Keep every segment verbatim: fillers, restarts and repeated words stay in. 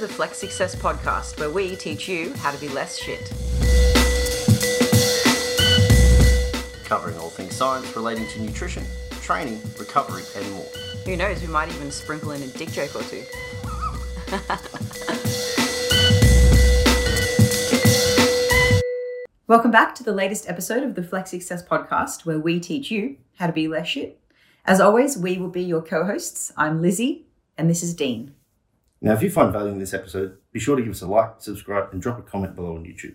to the Flex Success Podcast, where we teach you how to be less shit. Covering all things science relating to nutrition, training, recovery, and more. Who knows, we might even sprinkle in a dick joke or two. Welcome back to the latest episode of the Flex Success Podcast, where we teach you how to be less shit. As always, we will be your co-hosts. I'm Lizzie, and this is Dean. Now, if you find value in this episode, be sure to give us a like, subscribe, and drop a comment below on YouTube.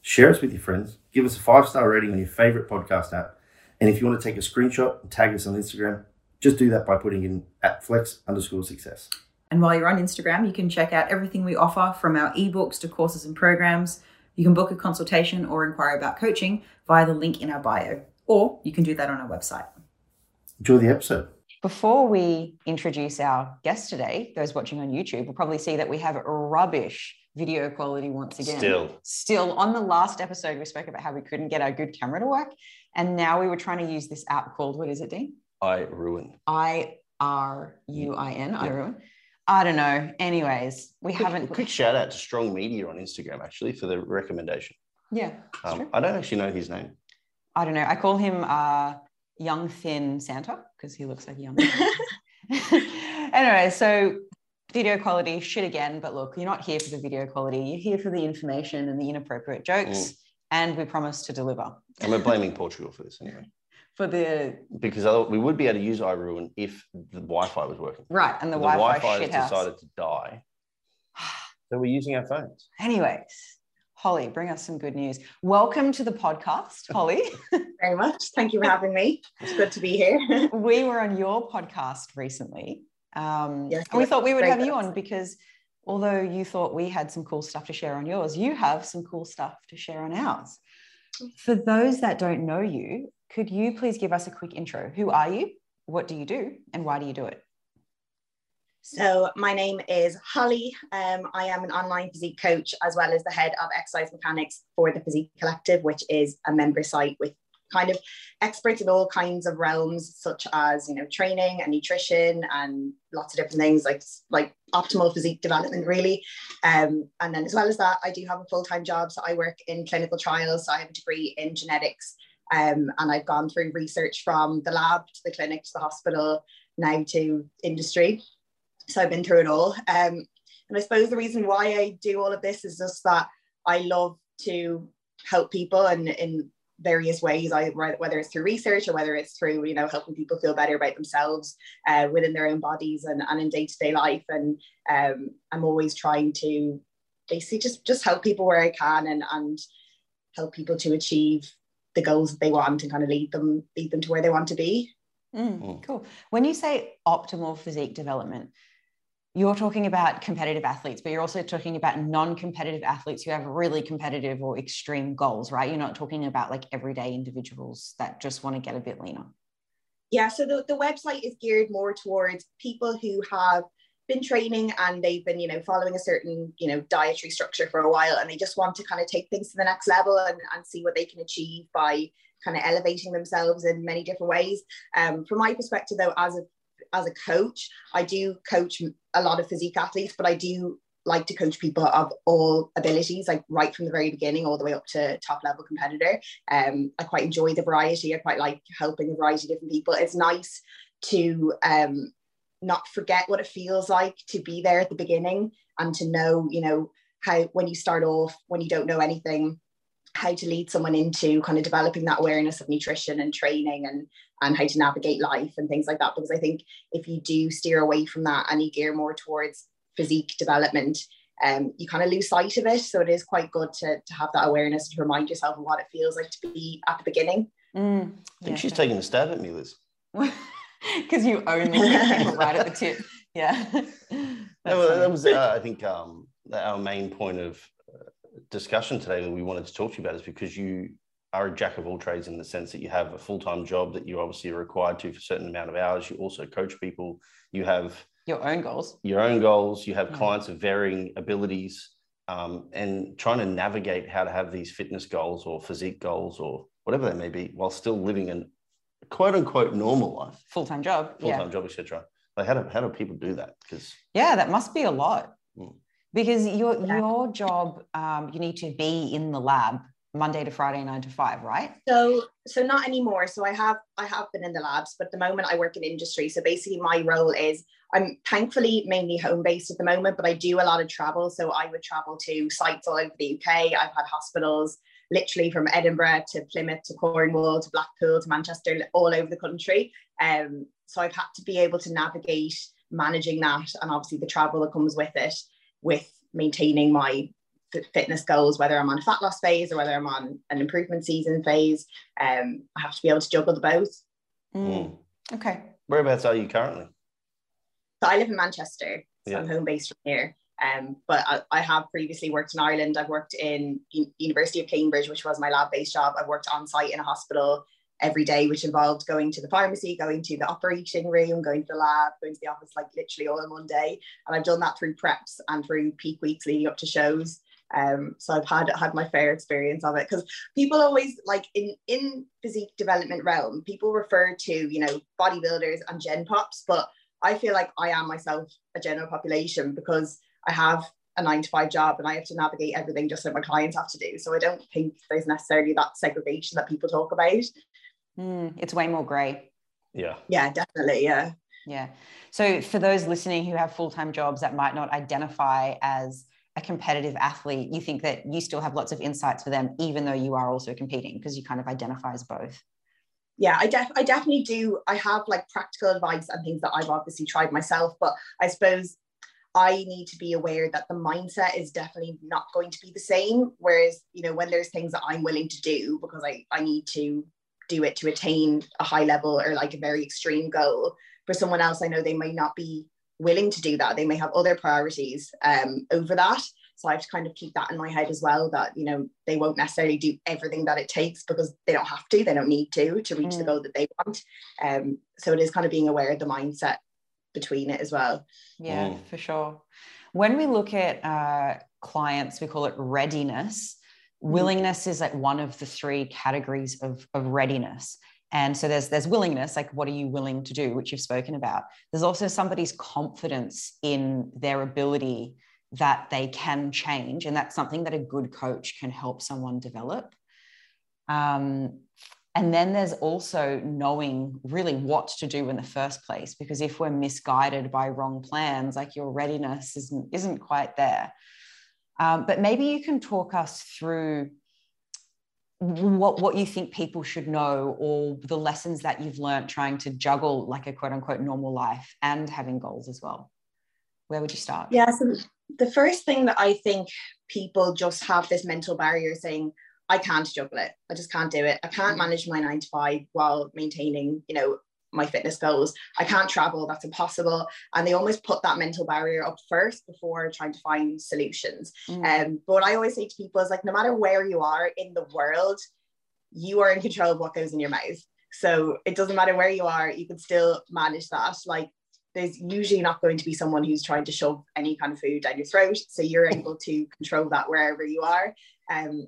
Share us with your friends, give us a five-star rating on your favourite podcast app, and if you want to take a screenshot and tag us on Instagram, just do that by putting in at flex underscore success. And while you're on Instagram, you can check out everything we offer, from our ebooks to courses and programs. You can book a consultation or inquire about coaching via the link in our bio, or you can do that on our website. Enjoy the episode. Before we introduce our guest today, those watching on YouTube will probably see that we have rubbish video quality once again. Still. Still. On the last episode, we spoke about how we couldn't get our good camera to work, and now we were trying to use this app called, what is it, Dean? iRuin. I R U I N, yeah. iRuin. I don't know. Anyways, we quick, haven't... Quick shout out to Strong Media on Instagram, actually, for the recommendation. Yeah, um, I don't actually know his name. I don't know. I call him uh, Young Thin Santa because he looks like young. Anyway, so video quality, shit again. But look, you're not here for the video quality. You're here for the information and the inappropriate jokes. Mm. And we promise to deliver. And we're blaming Portugal for this anyway. For the because we would be able to use iRuin if the Wi-Fi was working. Right, and the, the Wi-Fi, Wi-Fi shit has house. decided to die. So we're using our phones. Anyways, Holly, bring us some good news. Welcome to the podcast, Holly. Very much. Thank you for having me. It's good to be here. We were on your podcast recently. Um, yes, and we thought we would have good. you on because although you thought we had some cool stuff to share on yours, you have some cool stuff to share on ours. For those that don't know you, could you please give us a quick intro? Who are you? What do you do? And why do you do it? So my name is Holly. Um, I am an online physique coach as well as the head of exercise mechanics for the Physique Collective, which is a member site with kind of experts in all kinds of realms, such as, you know, training and nutrition and lots of different things like, like optimal physique development, really. Um, and then as well as that, I do have a full-time job. So I work in clinical trials. So I have a degree in genetics. Um, and I've gone through research from the lab to the clinic to the hospital, now to industry. So I've been through it all. Um, and I suppose the reason why I do all of this is just that I love to help people and in various ways, I, whether it's through research or whether it's through, you know, helping people feel better about themselves uh, within their own bodies and, and in day-to-day life. And um, I'm always trying to basically just, just help people where I can and, and help people to achieve the goals that they want and kind of lead them lead them to where they want to be. Mm, mm. Cool. When you say optimal physique development, you're talking about competitive athletes, but you're also talking about non-competitive athletes who have really competitive or extreme goals, right? You're not talking about like everyday individuals that just want to get a bit leaner. Yeah, so the, the website is geared more towards people who have been training and they've been, you know, following a certain, you know, dietary structure for a while, and they just want to kind of take things to the next level and, and see what they can achieve by kind of elevating themselves in many different ways. Um, from my perspective, though, as a as a coach, I do coach a lot of physique athletes, but I do like to coach people of all abilities, like right from the very beginning all the way up to top level competitor. Um, I quite enjoy the variety. I quite like helping a variety of different people. It's nice to um not forget what it feels like to be there at the beginning and to know, you know, how when you start off, when you don't know anything, how to lead someone into kind of developing that awareness of nutrition and training and and how to navigate life and things like that. Because I think if you do steer away from that and you gear more towards physique development, um, you kind of lose sight of it. So it is quite good to, to have that awareness, to remind yourself of what it feels like to be at the beginning. Mm, yeah. I think she's taking a stab at me, Liz. Because you only get people right at the tip. Yeah. No, that was, uh, I think, um, our main point of discussion today that we wanted to talk to you about is because you are a jack of all trades in the sense that you have a full-time job that you obviously are required to for a certain amount of hours. You also coach people. You have your own goals. Your own goals. You have clients of varying abilities, um, and trying to navigate how to have these fitness goals or physique goals or whatever they may be while still living an quote unquote normal life, full-time job, full-time yeah. job, et cetera. Like how do, how do people do that? Because yeah, that must be a lot. Mm. because your exactly. your job, um, you need to be in the lab Monday to Friday, nine to five, right? So, so not anymore. So I have, I have been in the labs, but at the moment I work in industry. So basically my role is, I'm thankfully mainly home-based at the moment, but I do a lot of travel. So I would travel to sites all over the U K. I've had hospitals literally from Edinburgh to Plymouth to Cornwall to Blackpool to Manchester, all over the country. Um, so I've had to be able to navigate managing that, and obviously the travel that comes with it, with maintaining my fitness goals, whether I'm on a fat loss phase or whether I'm on an improvement season phase. Um, I have to be able to juggle the both. Mm. Okay. Whereabouts are you currently? So I live in Manchester, so yeah. I'm home based from here. Um, but I, I have previously worked in Ireland. I've worked in U- University of Cambridge, which was my lab-based job. I've worked on site in a hospital every day, which involved going to the pharmacy, going to the operating room, going to the lab, going to the office, like literally all in one day. And I've done that through preps and through peak weeks leading up to shows. Um, so I've had had my fair experience of it, because people always, like in in physique development realm, people refer to, you know, bodybuilders and gen pops, but I feel like I am myself a general population, because I have a nine to five job and I have to navigate everything just like my clients have to do. So I don't think there's necessarily that segregation that people talk about. Mm, it's way more grey. Yeah. Yeah, definitely. Yeah. Yeah. So for those listening who have full-time jobs that might not identify as a competitive athlete, you think that you still have lots of insights for them, even though you are also competing, because you kind of identify as both. Yeah, I, def- I definitely do. I have like practical advice and things that I've obviously tried myself, but I suppose I need to be aware that the mindset is definitely not going to be the same. Whereas, you know, when there's things that I'm willing to do because I, I need to do it to attain a high level or like a very extreme goal, for someone else, I know they may not be willing to do that. They may have other priorities um, over that. So I have to kind of keep that in my head as well, that, you know, they won't necessarily do everything that it takes because they don't have to, they don't need to, to reach mm. the goal that they want. Um, so it is kind of being aware of the mindset between it as well. Yeah, mm. for sure. When we look at uh, clients, we call it readiness. Willingness is like one of the three categories of, of readiness. And so there's there's willingness, like what are you willing to do, which you've spoken about. There's also somebody's confidence in their ability that they can change. And that's something that a good coach can help someone develop. Um, and then there's also knowing really what to do in the first place, because if we're misguided by wrong plans, like your readiness isn't, isn't quite there. Um, but maybe you can talk us through what, what you think people should know, or the lessons that you've learned trying to juggle like a quote unquote normal life and having goals as well. Where would you start? Yeah, so the first thing that I think people just have this mental barrier saying, I can't juggle it. I just can't do it. I can't manage my nine to five while maintaining, you know, my fitness goals. I can't travel. That's impossible. And they almost put that mental barrier up first before trying to find solutions. Mm. Um, but what I always say to people is, like, no matter where you are in the world, you are in control of what goes in your mouth. So it doesn't matter where you are, you can still manage that. Like, there's usually not going to be someone who's trying to shove any kind of food down your throat. So you're able to control that wherever you are. Um,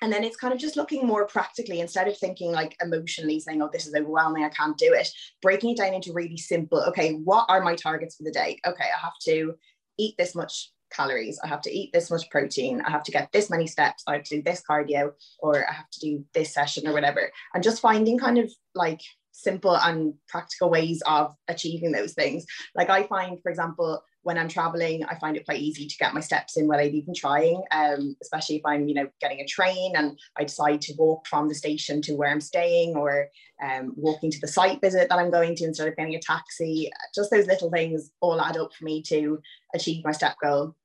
And then it's kind of just looking more practically, instead of thinking like emotionally saying, oh, this is overwhelming, I can't do it. Breaking it down into really simple, okay, what are my targets for the day? Okay, I have to eat this much calories. I have to eat this much protein. I have to get this many steps. I have to do this cardio, or I have to do this session or whatever. And just finding kind of like simple and practical ways of achieving those things. Like I find, for example, when I'm traveling, I find it quite easy to get my steps in without even trying, um, especially if I'm, you know, getting a train and I decide to walk from the station to where I'm staying, or um, walking to the site visit that I'm going to instead of getting a taxi. Just those little things all add up for me to achieve my step goal.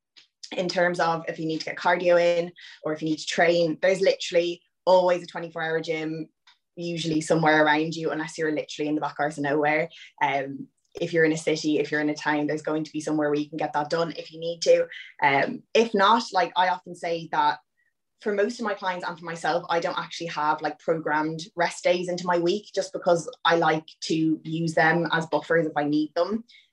In terms of if you need to get cardio in, or if you need to train, there's literally always a twenty-four hour gym, usually somewhere around you, unless you're literally in the backcars of nowhere. Um, If you're in a city, if you're in a town, there's going to be somewhere where you can get that done if you need to. Um, if not, like I often say that for most of my clients and for myself, I don't actually have like programmed rest days into my week, just because I like to use them as buffers if I need them.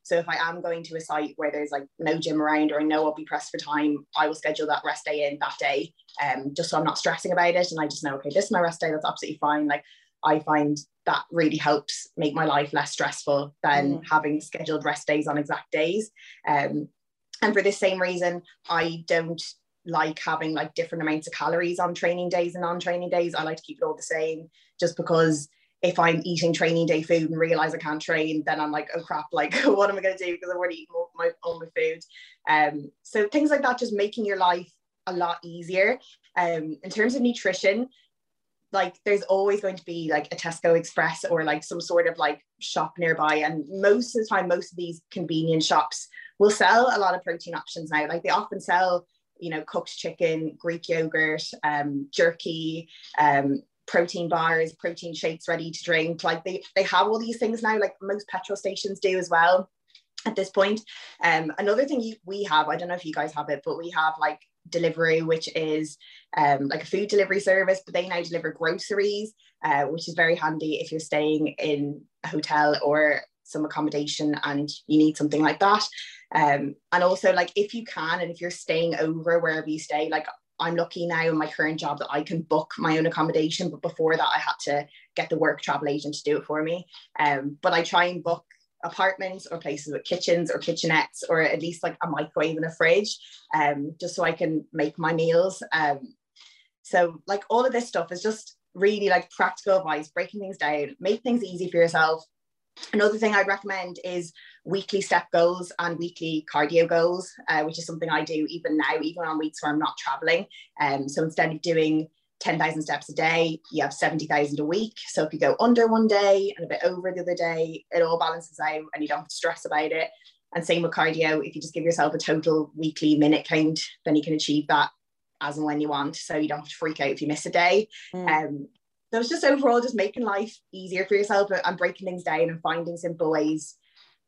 So if I am going to a site where there's like no gym around, or I know I'll be pressed for time, I will schedule that rest day in that day, um, just so I'm not stressing about it. And I just know, okay, this is my rest day. That's absolutely fine. Like, I find that really helps make my life less stressful than mm. having scheduled rest days on exact days. Um, And for the same reason, I don't like having like different amounts of calories on training days and non-training days. I like to keep it all the same, just because if I'm eating training day food and realize I can't train, then I'm like, oh crap, like what am I going to do? Because I've already eaten all my, all my food. Um, so things like that, just making your life a lot easier. Um, in terms of nutrition, like there's always going to be like a Tesco Express or like some sort of like shop nearby. And most of the time, most of these convenience shops will sell a lot of protein options now. Like they often sell, you know, cooked chicken, Greek yogurt, um, jerky, um, protein bars, protein shakes ready to drink. Like they, they have all these things now, like most petrol stations do as well at this point. Um, another thing you, we have, I don't know if you guys have it, but we have like delivery, which is um, like a food delivery service, but they now deliver groceries, uh, which is very handy if you're staying in a hotel or some accommodation and you need something like that. Um, and also like if you can, and if you're staying over wherever you stay, like I'm lucky now in my current job that I can book my own accommodation, but before that I had to get the work travel agent to do it for me. Um, but I try and book apartments or places with kitchens or kitchenettes, or at least like a microwave and a fridge, um, just so I can make my meals. Um, so like all of this stuff is just really like practical advice, breaking things down, make things easy for yourself. Another thing I'd recommend is weekly step goals and weekly cardio goals, uh, which is something I do even now, even on weeks where I'm not traveling. Um, so instead of doing ten thousand steps a day, you have seventy thousand a week. So if you go under one day and a bit over the other day, it all balances out and you don't have to stress about it. And same with cardio, if you just give yourself a total weekly minute count, then you can achieve that as and when you want. So you don't have to freak out if you miss a day. Mm. Um, So it's just overall just making life easier for yourself and breaking things down and finding simple ways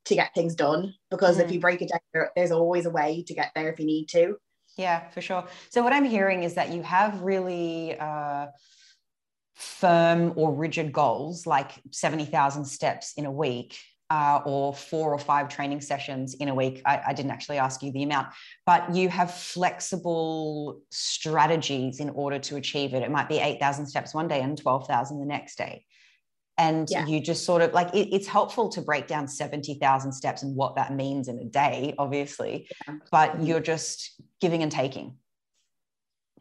to get things done, because mm. if you break it down, there's always a way to get there if you need to. Yeah, for sure. So what I'm hearing is that you have really uh, firm or rigid goals, like seventy thousand steps in a week, uh, or four or five training sessions in a week. I, I didn't actually ask you the amount, but you have flexible strategies in order to achieve it. It might be eight thousand steps one day and twelve thousand the next day. And yeah. you just sort of like, it, it's helpful to break down seventy thousand steps and what that means in a day, obviously, yeah. but you're just giving and taking.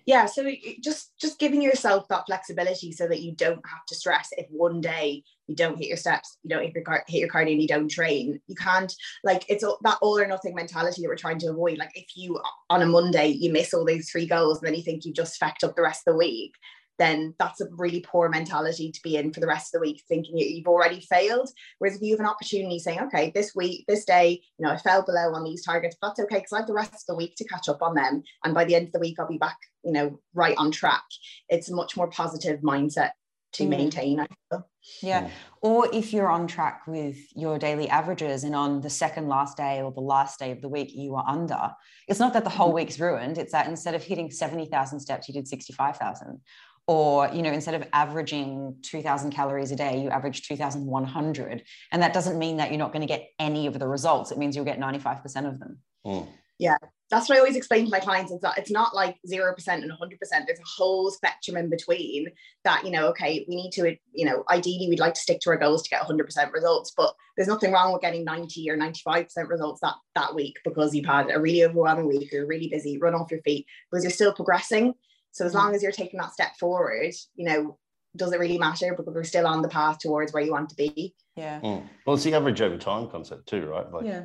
Yeah. So just, just giving yourself that flexibility so that you don't have to stress if one day you don't hit your steps, you don't hit your, car- hit your cardio and you don't train. You can't, like, it's all, that all or nothing mentality that we're trying to avoid. Like if you, on a Monday, you miss all those three goals and then you think you've just fecked up the rest of the week, then that's a really poor mentality to be in for the rest of the week, thinking you've already failed. Whereas if you have an opportunity saying, okay, this week, this day, you know, I fell below on these targets, but that's okay, because I have the rest of the week to catch up on them. And by the end of the week, I'll be back, you know, right on track. It's a much more positive mindset to mm. maintain, I feel. Yeah. Or if you're on track with your daily averages and on the second last day or the last day of the week you are under, it's not that the whole week's ruined. It's that instead of hitting seventy thousand steps, you did sixty-five thousand. Or, you know, instead of averaging two thousand calories a day, you average two thousand one hundred. And that doesn't mean that you're not going to get any of the results. It means you'll get ninety-five percent of them. Mm. Yeah. That's what I always explain to my clients. It's not, it's not like zero percent and one hundred percent. There's a whole spectrum in between that, you know, okay, we need to, you know, ideally we'd like to stick to our goals to get one hundred percent results, but there's nothing wrong with getting ninety or ninety-five percent results that, that week because you've had a really overwhelming week, you're really busy, run off your feet, because you're still progressing. So as long as you're taking that step forward, you know, does it really matter? Because we're still on the path towards where you want to be. Yeah. Mm. Well, it's the average over time concept too, right? Like yeah.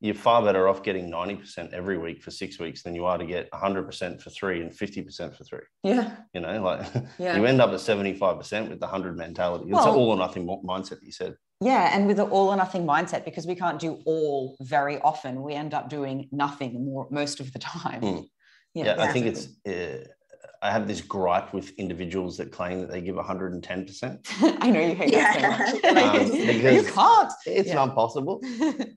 You're far better off getting ninety percent every week for six weeks than you are to get one hundred percent for three and fifty percent for three. Yeah. You know, like yeah. you end up at seventy-five percent with the one hundred mentality. It's well, an all or nothing mindset that you said. Yeah. And with the all or nothing mindset, because we can't do all very often, we end up doing nothing more most of the time. Mm. Yeah, yeah. I think it's... Uh, I have this gripe with individuals that claim that they give one hundred ten percent. I know you hate yeah. that so much. Um, because you can't. It's yeah. not possible.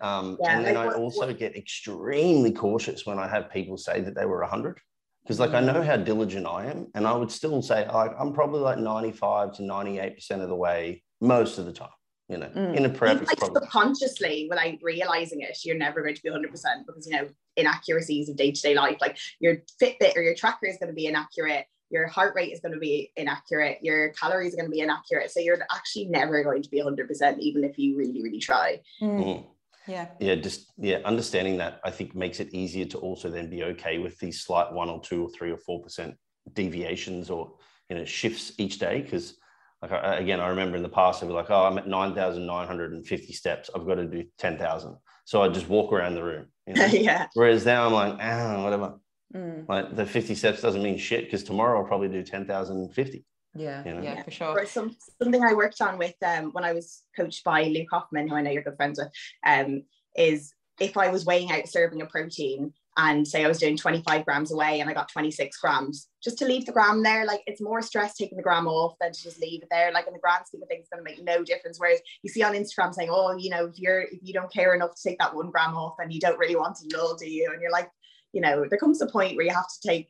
Um, yeah, and then like, I also what? get extremely cautious when I have people say that they were one hundred. Because like, mm-hmm. I know how diligent I am. And I would still say like, I'm probably like ninety-five to ninety-eight percent of the way most of the time. You know, mm. in a prep, like subconsciously, without realizing it, you're never going to be one hundred percent because, you know, inaccuracies of day-to-day life, like your Fitbit or your tracker is going to be inaccurate, your heart rate is going to be inaccurate, your calories are going to be inaccurate. So you're actually never going to be one hundred percent, even if you really, really try. Mm. Mm. Yeah. Yeah. Just, yeah. Understanding that, I think, makes it easier to also then be okay with these slight one or two or three or four percent deviations or, you know, shifts each day. Cause like, I, again, I remember in the past, I'd be like, oh, I'm at nine thousand nine hundred fifty steps. I've got to do ten thousand. So I just walk around the room. You know? Yeah. Whereas now I'm like, ah, whatever. Mm. Like the fifty steps doesn't mean shit because tomorrow I'll probably do ten thousand fifty. Yeah, you know? Yeah, for sure. Or some, something I worked on with um when I was coached by Luke Hoffman, who I know you're good friends with, um, is if I was weighing out serving a protein and say I was doing twenty-five grams away and I got twenty-six grams, just to leave the gram there. Like, it's more stress taking the gram off than to just leave it there. Like, in the grand scheme of things, it's going to make no difference. Whereas you see on Instagram saying, oh, you know, if you're if you don't care enough to take that one gram off, and you don't really want to lull, do you? And you're like, you know, there comes a point where you have to take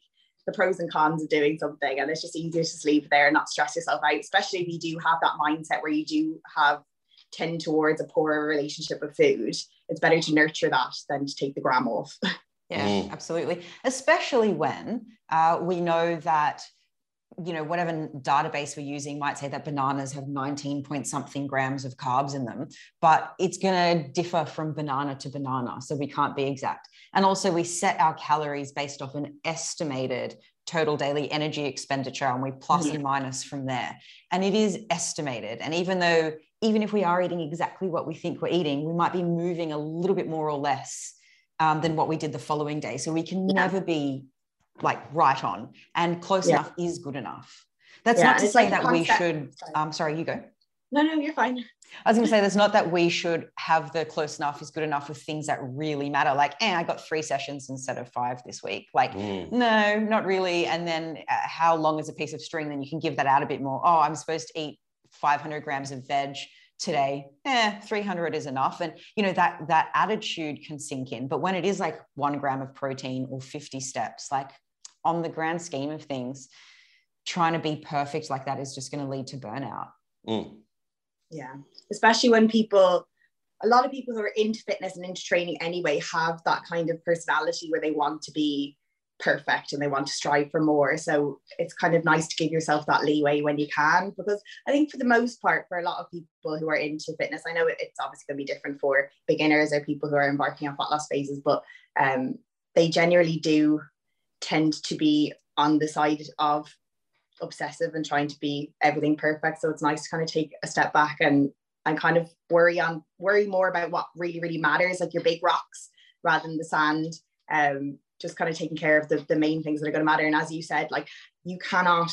the pros and cons of doing something, and it's just easier to just leave there and not stress yourself out, especially if you do have that mindset where you do have tend towards a poorer relationship with food. It's better to nurture that than to take the gram off. Yeah, mm. absolutely. Especially when uh, we know that, you know, whatever database we're using might say that bananas have nineteen point something grams of carbs in them, but it's going to differ from banana to banana. So we can't be exact. And also we set our calories based off an estimated total daily energy expenditure, and we plus yeah. and minus from there. And it is estimated. And even though, even if we are eating exactly what we think we're eating, we might be moving a little bit more or less um, than what we did the following day. So we can yeah. never be like right on, and close yeah. enough is good enough. That's yeah, not to say like that we should, I'm um, sorry, you go. No, no, you're fine. I was going to say, that's not that we should have the close enough is good enough with things that really matter. Like, eh, I got three sessions instead of five this week. Like, mm. no, not really. And then uh, how long is a piece of string? Then you can give that out a bit more. Oh, I'm supposed to eat five hundred grams of veg today. Eh, three hundred is enough. And you know, that, that attitude can sink in. But when it is like one gram of protein or fifty steps, like, on the grand scheme of things, trying to be perfect like that is just going to lead to burnout. Mm. Yeah. Especially when people, a lot of people who are into fitness and into training anyway, have that kind of personality where they want to be perfect and they want to strive for more. So it's kind of nice to give yourself that leeway when you can, because I think for the most part, for a lot of people who are into fitness, I know it's obviously going to be different for beginners or people who are embarking on fat loss phases, but um, they generally do tend to be on the side of obsessive and trying to be everything perfect. So it's nice to kind of take a step back and and kind of worry on worry more about what really really matters, like your big rocks rather than the sand. Um just kind of taking care of the, the main things that are going to matter. And as you said, like, you cannot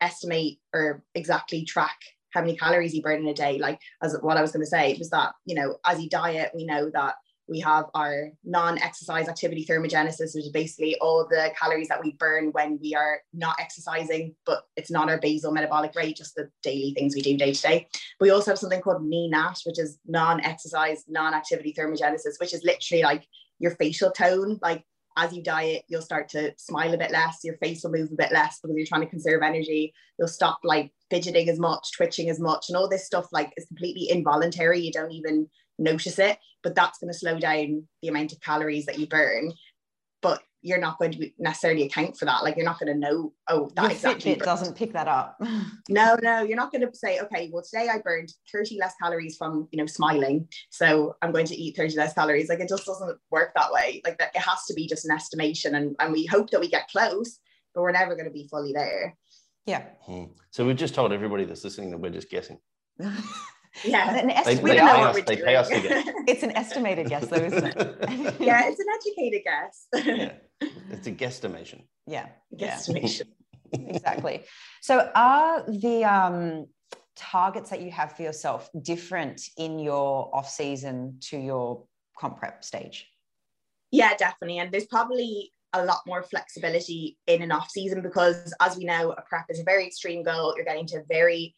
estimate or exactly track how many calories you burn in a day. Like, as what I was going to say was that, you know, as you diet, we know that we have our non-exercise activity thermogenesis, which is basically all the calories that we burn when we are not exercising, but it's not our basal metabolic rate, just the daily things we do day to day. We also have something called N E N A T, which is non-exercise, non-activity thermogenesis, which is literally like your facial tone. Like, as you diet, you'll start to smile a bit less, your face will move a bit less because you're trying to conserve energy. You'll stop like fidgeting as much, twitching as much, and all this stuff like is completely involuntary. You don't even notice it, but that's going to slow down the amount of calories that you burn. But you're not going to necessarily account for that. Like, you're not going to know, oh, that exactly doesn't pick that up. no no you're not going to say, okay, well, today I burned thirty less calories from, you know, smiling, so I'm going to eat thirty less calories. Like, it just doesn't work that way. Like, that it has to be just an estimation, and, and we hope that we get close, but we're never going to be fully there. Yeah. hmm. So we've just told everybody that's listening that we're just guessing. Yeah, an they, they, pay us, they pay us to guess. It's an estimated guess, though, isn't it? Yeah, it's an educated guess. Yeah, it's a guesstimation. Yeah, guesstimation. Yeah. Exactly. So, are the um, targets that you have for yourself different in your off season to your comp prep stage? Yeah, definitely. And there's probably a lot more flexibility in an off season because, as we know, a prep is a very extreme goal. You're getting to very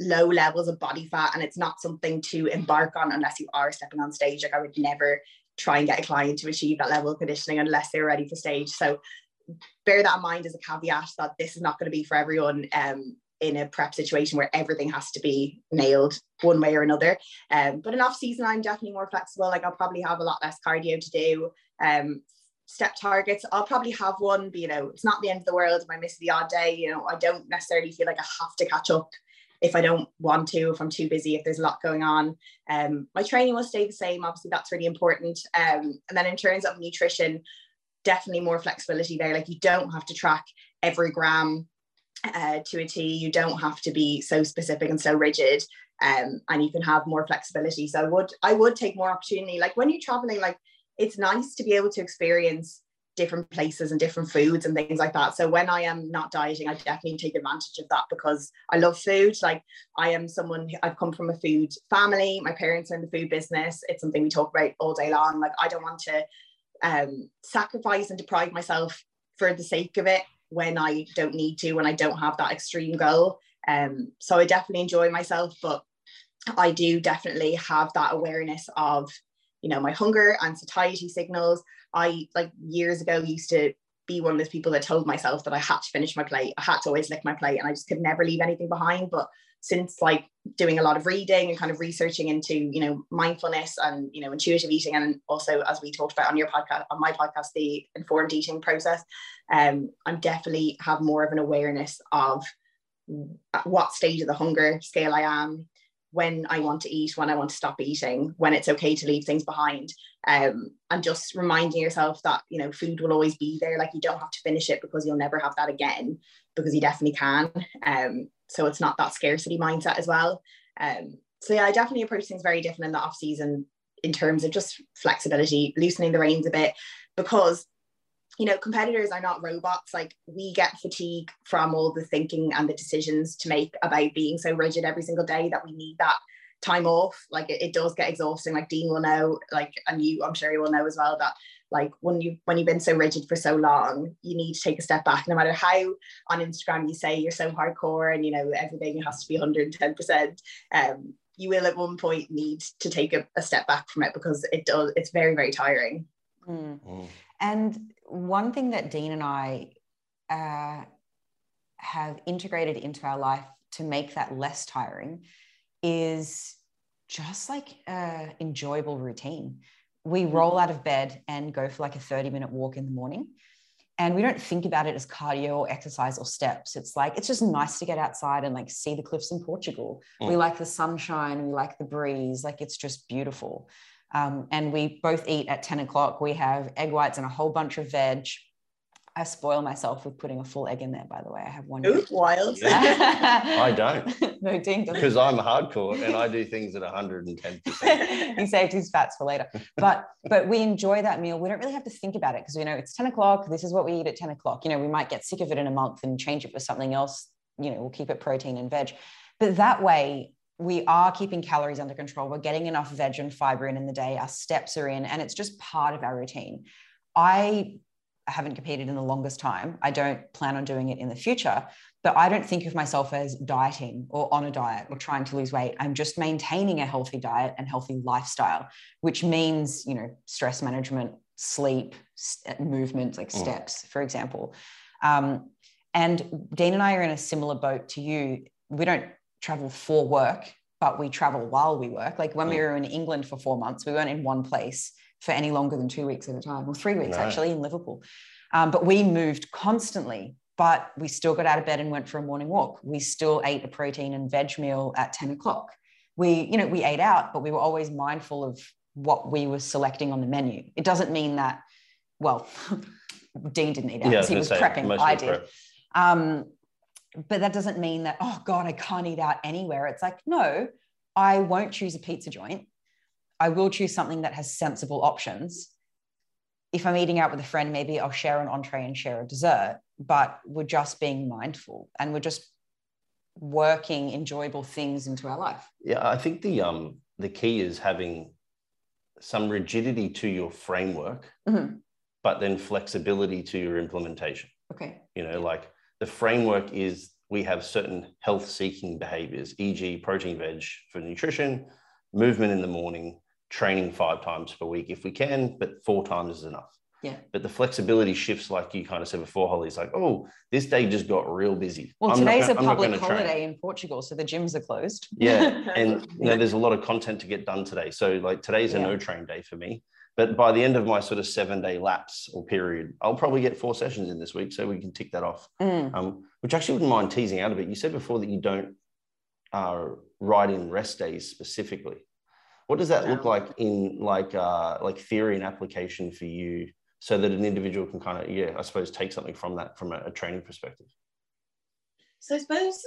low levels of body fat, and it's not something to embark on unless you are stepping on stage. Like, I would never try and get a client to achieve that level of conditioning unless they're ready for stage. So bear that in mind as a caveat, that this is not going to be for everyone um in a prep situation where everything has to be nailed one way or another. Um but in off season, I'm definitely more flexible. Like, I'll probably have a lot less cardio to do. um Step targets, I'll probably have one, but you know, it's not the end of the world if I miss the odd day. You know, I don't necessarily feel like I have to catch up if I don't want to, if I'm too busy, if there's a lot going on. Um, my training will stay the same. Obviously, that's really important. Um, and then in terms of nutrition, definitely more flexibility there. Like, you don't have to track every gram uh, to a T. You don't have to be so specific and so rigid. Um, and you can have more flexibility. So I would, I would take more opportunity. Like, when you're traveling, like, it's nice to be able to experience different places and different foods and things like that. So when I am not dieting, I definitely take advantage of that, because I love food. Like, I am someone, I've come from a food family. My parents are in the food business. It's something we talk about all day long. Like, I don't want to um, sacrifice and deprive myself for the sake of it when I don't need to, when I don't have that extreme goal. Um, so I definitely enjoy myself, but I do definitely have that awareness of, you know, my hunger and satiety signals. I, like, years ago used to be one of those people that told myself that I had to finish my plate. I had to always lick my plate, and I just could never leave anything behind. But since, like, doing a lot of reading and kind of researching into, you know, mindfulness and, you know, intuitive eating, and also, as we talked about on your podcast, on my podcast, the informed eating process, um, I'm definitely have more of an awareness of at what stage of the hunger scale I am, when I want to eat, when I want to stop eating, when it's okay to leave things behind. Um, and just reminding yourself that, you know, food will always be there. Like, you don't have to finish it because you'll never have that again, because you definitely can. Um, so it's not that scarcity mindset as well. Um, so yeah, I definitely approach things very different in the off season in terms of just flexibility, loosening the reins a bit, because, you know, competitors are not robots. Like, we get fatigue from all the thinking and the decisions to make about being so rigid every single day that we need that time off. Like, it, it does get exhausting. Like, Dean will know, like, and you, I'm sure you will know as well, that like when you when you've been so rigid for so long, you need to take a step back. No matter how on Instagram you say you're so hardcore and, you know, everything has to be one hundred ten percent, um, you will at one point need to take a, a step back from it, because it does, it's very, very tiring. Mm. Mm. And one thing that Dean and I uh, have integrated into our life to make that less tiring is just like an enjoyable routine. We roll out of bed and go for like a thirty minute walk in the morning. And we don't think about it as cardio or exercise or steps. It's like, it's just nice to get outside and like see the cliffs in Portugal. Mm. We like the sunshine. We like the breeze. Like, it's just beautiful. Um, and we both eat at ten o'clock. We have egg whites and a whole bunch of veg. I spoil myself with putting a full egg in there, by the way. I have one. Ooh, wild. I don't. No, Dean doesn't. Because I'm hardcore and I do things at one hundred ten percent. He saved his fats for later. But but we enjoy that meal. We don't really have to think about it, because we know it's ten o'clock. This is what we eat at ten o'clock. You know, we might get sick of it in a month and change it for something else. You know, we'll keep it protein and veg. But that way, we are keeping calories under control. We're getting enough veg and fiber in in the day. Our steps are in, and it's just part of our routine. I haven't competed in the longest time. I don't plan on doing it in the future, but I don't think of myself as dieting or on a diet or trying to lose weight. I'm just maintaining a healthy diet and healthy lifestyle, which means, you know, stress management, sleep, movement, like mm. steps, for example. Um, and Dean and I are in a similar boat to you. We don't travel for work, but we travel while we work. Like when we were in England for four months, we weren't in one place for any longer than two weeks at a time, or well, three weeks no. actually in Liverpool. Um, but we moved constantly, but we still got out of bed and went for a morning walk. We still ate a protein and veg meal at ten o'clock. We, you know, we ate out, but we were always mindful of what we were selecting on the menu. It doesn't mean that, well, Dean didn't eat out because yeah, he was say, prepping. I did. Prep. Um, But that doesn't mean that, oh God, I can't eat out anywhere. It's like, no, I won't choose a pizza joint. I will choose something that has sensible options. If I'm eating out with a friend, maybe I'll share an entree and share a dessert, but we're just being mindful and we're just working enjoyable things into our life. Yeah, I think the um the key is having some rigidity to your framework, mm-hmm. but then flexibility to your implementation. Okay. You know, like, the framework is we have certain health-seeking behaviors, for example protein veg for nutrition, movement in the morning, training five times per week if we can, but four times is enough. Yeah. But the flexibility shifts, like you kind of said before, Holly, is like, oh, this day just got real busy. Well, I'm today's gonna, a public holiday train. In Portugal, so the gyms are closed. Yeah, and you know, there's a lot of content to get done today. So like today's a yeah. no-train day for me. But by the end of my sort of seven-day lapse or period, I'll probably get four sessions in this week, so we can tick that off, mm. um, which I actually wouldn't mind teasing out a bit. You said before that you don't uh, right-in rest days specifically. What does that wow. look like in like uh, like theory and application for you, so that an individual can kind of, yeah, I suppose, take something from that from a, a training perspective? So I suppose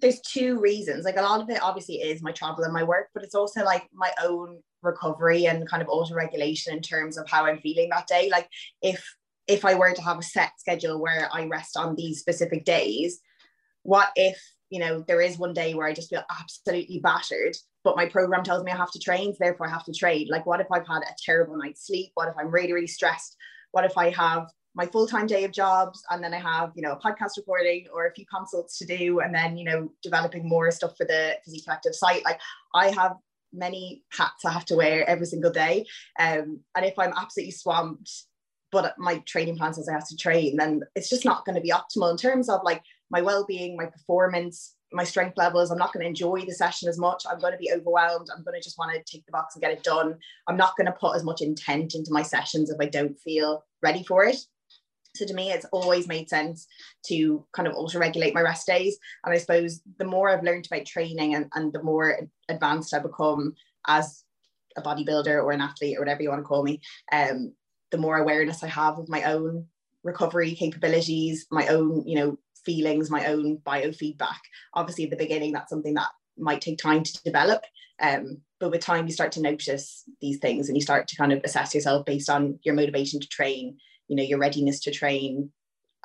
there's two reasons. Like, a lot of it obviously is my travel and my work, but it's also like my own recovery and kind of auto-regulation in terms of how I'm feeling that day. Like if if I were to have a set schedule where I rest on these specific days, what if, you know, there is one day where I just feel absolutely battered, but my program tells me I have to train, so therefore I have to train. Like, what if I've had a terrible night's sleep? What if I'm really, really stressed? What if I have my full-time day of jobs, and then I have, you know, a podcast recording or a few consults to do, and then, you know, developing more stuff for the Physique Collective site? Like, I have many hats I have to wear every single day. Um, and if I'm absolutely swamped, but my training plan says I have to train, then it's just not going to be optimal in terms of like my well-being, my performance, my strength levels. I'm not going to enjoy the session as much. I'm going to be overwhelmed. I'm going to just want to tick the box and get it done. I'm not going to put as much intent into my sessions if I don't feel ready for it. So to me, it's always made sense to kind of auto-regulate my rest days. And I suppose the more I've learned about training and, and the more advanced I become as a bodybuilder or an athlete or whatever you want to call me, um, the more awareness I have of my own recovery capabilities, my own, you know, feelings, my own biofeedback. Obviously at the beginning, that's something that might take time to develop, um, but with time you start to notice these things and you start to kind of assess yourself based on your motivation to train, you know, your readiness to train.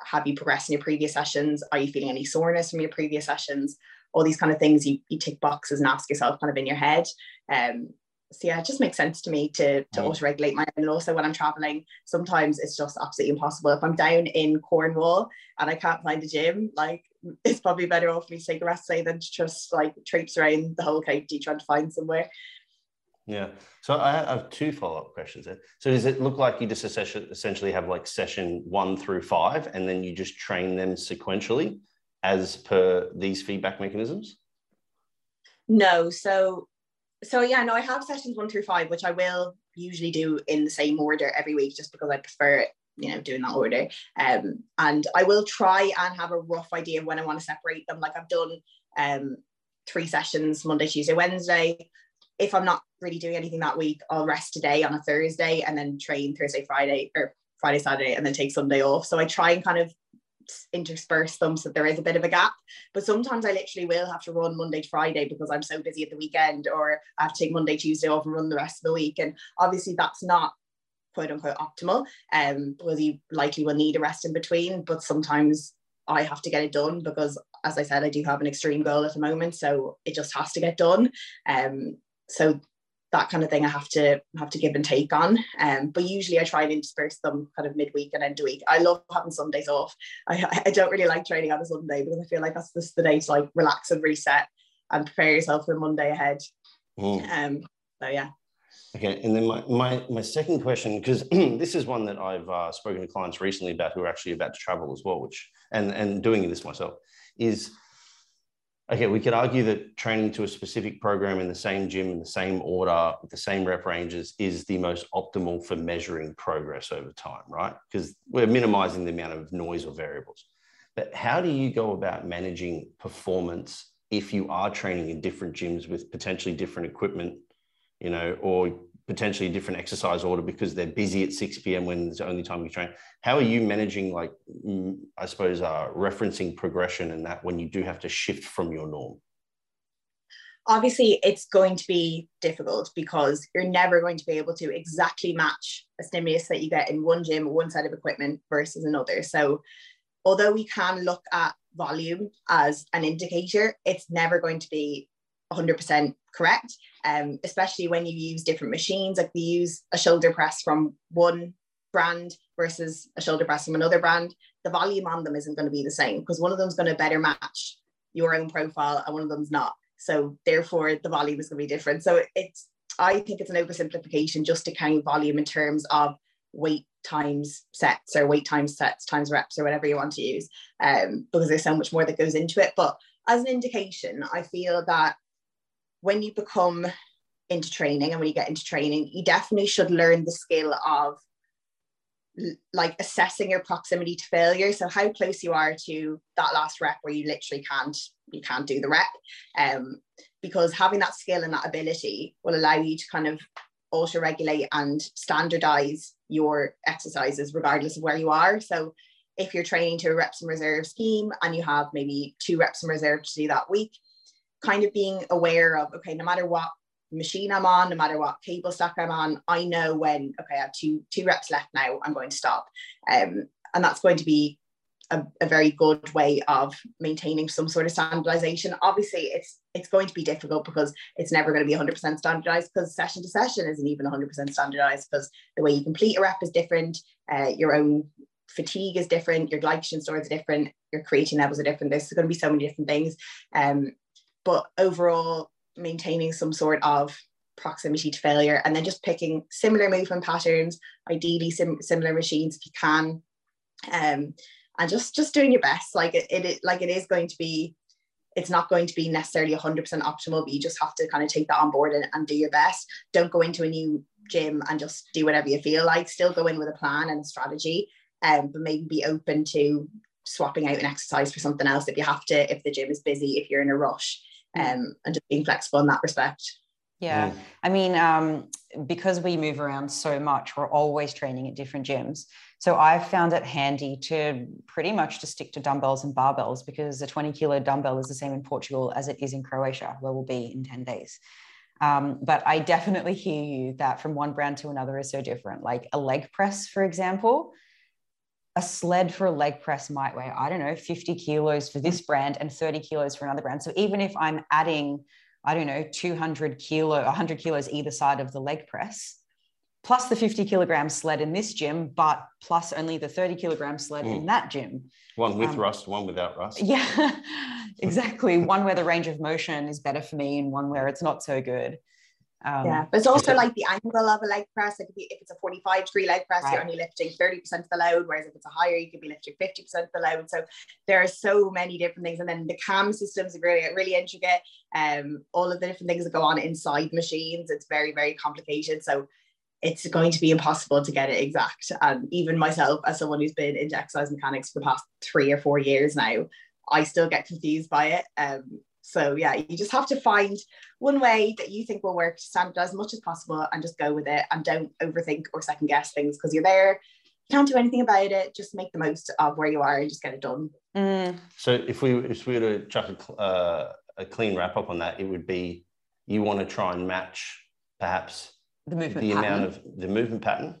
Have you progressed in your previous sessions? Are you feeling any soreness from your previous sessions? All these kind of things you, you tick boxes and ask yourself kind of in your head. Um, so yeah, it just makes sense to me to, to auto-regulate my own. And also when I'm traveling, sometimes it's just absolutely impossible. If I'm down in Cornwall and I can't find a gym, like it's probably better off for me to take a rest day than to just like traipse around the whole county trying to find somewhere. Yeah. So I have two follow-up questions there. So does it look like you just essentially have like session one through five, and then you just train them sequentially as per these feedback mechanisms? No. So, so yeah, no, I have sessions one through five, which I will usually do in the same order every week, just because I prefer it, you know, doing that order. Um, and I will try and have a rough idea of when I want to separate them. Like I've done um, three sessions, Monday, Tuesday, Wednesday. If I'm not really doing anything that week, I'll rest today on a Thursday and then train Thursday, Friday, or Friday, Saturday, and then take Sunday off. So I try and kind of intersperse them so there is a bit of a gap. But sometimes I literally will have to run Monday to Friday because I'm so busy at the weekend, or I have to take Monday, Tuesday off and run the rest of the week. And obviously that's not quote unquote optimal, um, because you likely will need a rest in between. But sometimes I have to get it done because, as I said, I do have an extreme goal at the moment. So it just has to get done. Um, So that kind of thing I have to have to give and take on. Um, but usually I try and intersperse them kind of midweek and end of week. I love having Sundays off. I, I don't really like training on a Sunday because I feel like that's just the day to like relax and reset and prepare yourself for Monday ahead. Mm. Um, so yeah. Okay. And then my my, my second question, because this is one that I've uh, spoken to clients recently about who are actually about to travel as well, which and and doing this myself is. Okay, we could argue that training to a specific program in the same gym, in the same order, with the same rep ranges is the most optimal for measuring progress over time, right? Because we're minimizing the amount of noise or variables. But how do you go about managing performance if you are training in different gyms with potentially different equipment, you know, or potentially a different exercise order because they're busy at six p.m. when it's the only time you train? How are you managing, like, I suppose, uh, referencing progression and that when you do have to shift from your norm? Obviously, it's going to be difficult because you're never going to be able to exactly match a stimulus that you get in one gym, one set of equipment versus another. So although we can look at volume as an indicator, it's never going to be one hundred percent correct, um, especially when you use different machines. Like we use a shoulder press from one brand versus a shoulder press from another brand. The volume on them isn't going to be the same because one of them is going to better match your own profile and one of them's not. So therefore the volume is going to be different. So it's, I think it's an oversimplification just to count volume in terms of weight times sets or weight times sets times reps or whatever you want to use, um, because there's so much more that goes into it. But as an indication, I feel that when you become into training and when you get into training, you definitely should learn the skill of like assessing your proximity to failure, so how close you are to that last rep where you literally can't you can't do the rep, um because having that skill and that ability will allow you to kind of auto-regulate and standardize your exercises regardless of where you are. So if you're training to a reps and reserve scheme and you have maybe two reps and reserve to do that week, kind of being aware of, okay, no matter what machine I'm on, no matter what cable stack I'm on, I know when, okay, I have two two reps left now, I'm going to stop. Um, and that's going to be a, a very good way of maintaining some sort of standardization. Obviously it's it's going to be difficult because it's never going to be one hundred percent standardized, because session to session isn't even one hundred percent standardized, because the way you complete a rep is different, uh, your own fatigue is different, your glycogen stores are different, your creatine levels are different, there's going to be so many different things. Um, but overall, maintaining some sort of proximity to failure, and then just picking similar movement patterns, ideally sim- similar machines if you can, um and just just doing your best. Like it, it like it is going to be, it's not going to be necessarily one hundred percent optimal, but you just have to kind of take that on board and, and do your best. Don't go into a new gym and just do whatever you feel like. Still go in with a plan and a strategy, um but maybe be open to swapping out an exercise for something else if you have to, if the gym is busy, if you're in a rush. Um, and just being flexible in that respect. Yeah. Mm. I mean, um, because we move around so much, we're always training at different gyms. So I've found it handy to pretty much to stick to dumbbells and barbells, because a twenty kilo dumbbell is the same in Portugal as it is in Croatia, where we'll be in ten days. Um, but I definitely hear you that from one brand to another is so different. Like a leg press, for example, a sled for a leg press might weigh, I don't know, fifty kilos for this brand and thirty kilos for another brand. So even if I'm adding, I don't know, two hundred kilo, one hundred kilos either side of the leg press, plus the fifty kilogram sled in this gym, but plus only the thirty kilogram sled mm. in that gym. One with um, rust, one without rust. Yeah, exactly. One where the range of motion is better for me and one where it's not so good. Um, yeah, but it's also yeah. like the angle of a leg press. It could be, if it's a forty-five degree leg press, right. you're only lifting thirty percent of the load, whereas if it's a higher, you could be lifting fifty percent of the load. So there are so many different things. And then the cam systems are really, really intricate. Um, all of the different things that go on inside machines, it's very, very complicated. So it's going to be impossible to get it exact. And um, even myself, as someone who's been into exercise mechanics for the past three or four years now, I still get confused by it. Um, So yeah, you just have to find one way that you think will work to standardize as much as possible and just go with it, and don't overthink or second guess things, because you're there, can't do anything about it. Just make the most of where you are and just get it done. Mm. So if we if we were to chuck a, uh, a clean wrap up on that, it would be, you want to try and match perhaps the movement the pattern. amount of the movement pattern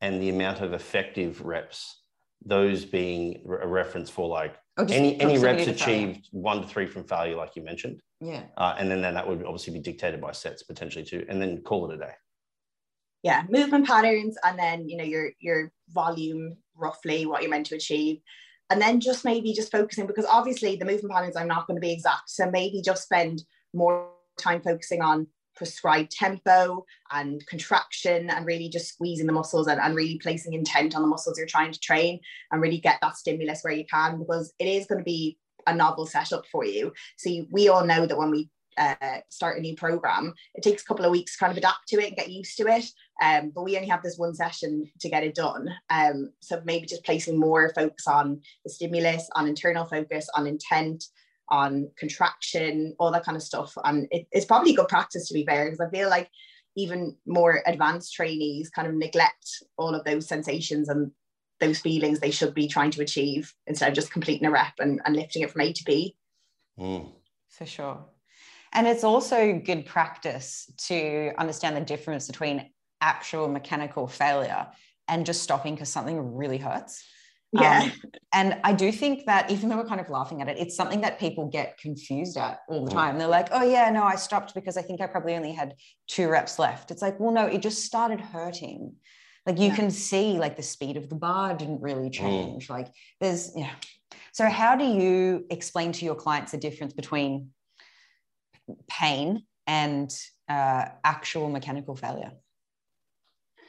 and the amount of effective reps, those being a reference for like, Oh, any any reps achieved one to three from failure, like you mentioned. Yeah. Uh, and then, then that would obviously be dictated by sets potentially too, and then call it a day. Yeah, movement patterns, and then, you know, your your volume, roughly what you're meant to achieve. And then just maybe just focusing, because obviously the movement patterns are not going to be exact. So maybe just spend more time focusing on prescribed tempo and contraction, and really just squeezing the muscles and, and really placing intent on the muscles you're trying to train, and really get that stimulus where you can, because it is going to be a novel setup for you. So you, we all know that when we uh, start a new program, it takes a couple of weeks to kind of adapt to it and get used to it, um, but we only have this one session to get it done. Um, so maybe just placing more focus on the stimulus, on internal focus, on intent, on contraction, all that kind of stuff. And it, it's probably good practice, to be fair, because I feel like even more advanced trainees kind of neglect all of those sensations and those feelings they should be trying to achieve, instead of just completing a rep and, and lifting it from A to B. Mm. For sure. And it's also good practice to understand the difference between actual mechanical failure and just stopping because something really hurts. Yeah. Um, and I do think that, even though we're kind of laughing at it, it's something that people get confused at all the time. They're like, oh yeah, no, I stopped because I think I probably only had two reps left. It's like, well, no, it just started hurting. Like you yeah. can see, like the speed of the bar didn't really change. Mm. Like there's, yeah. So how do you explain to your clients the difference between pain and uh, actual mechanical failure?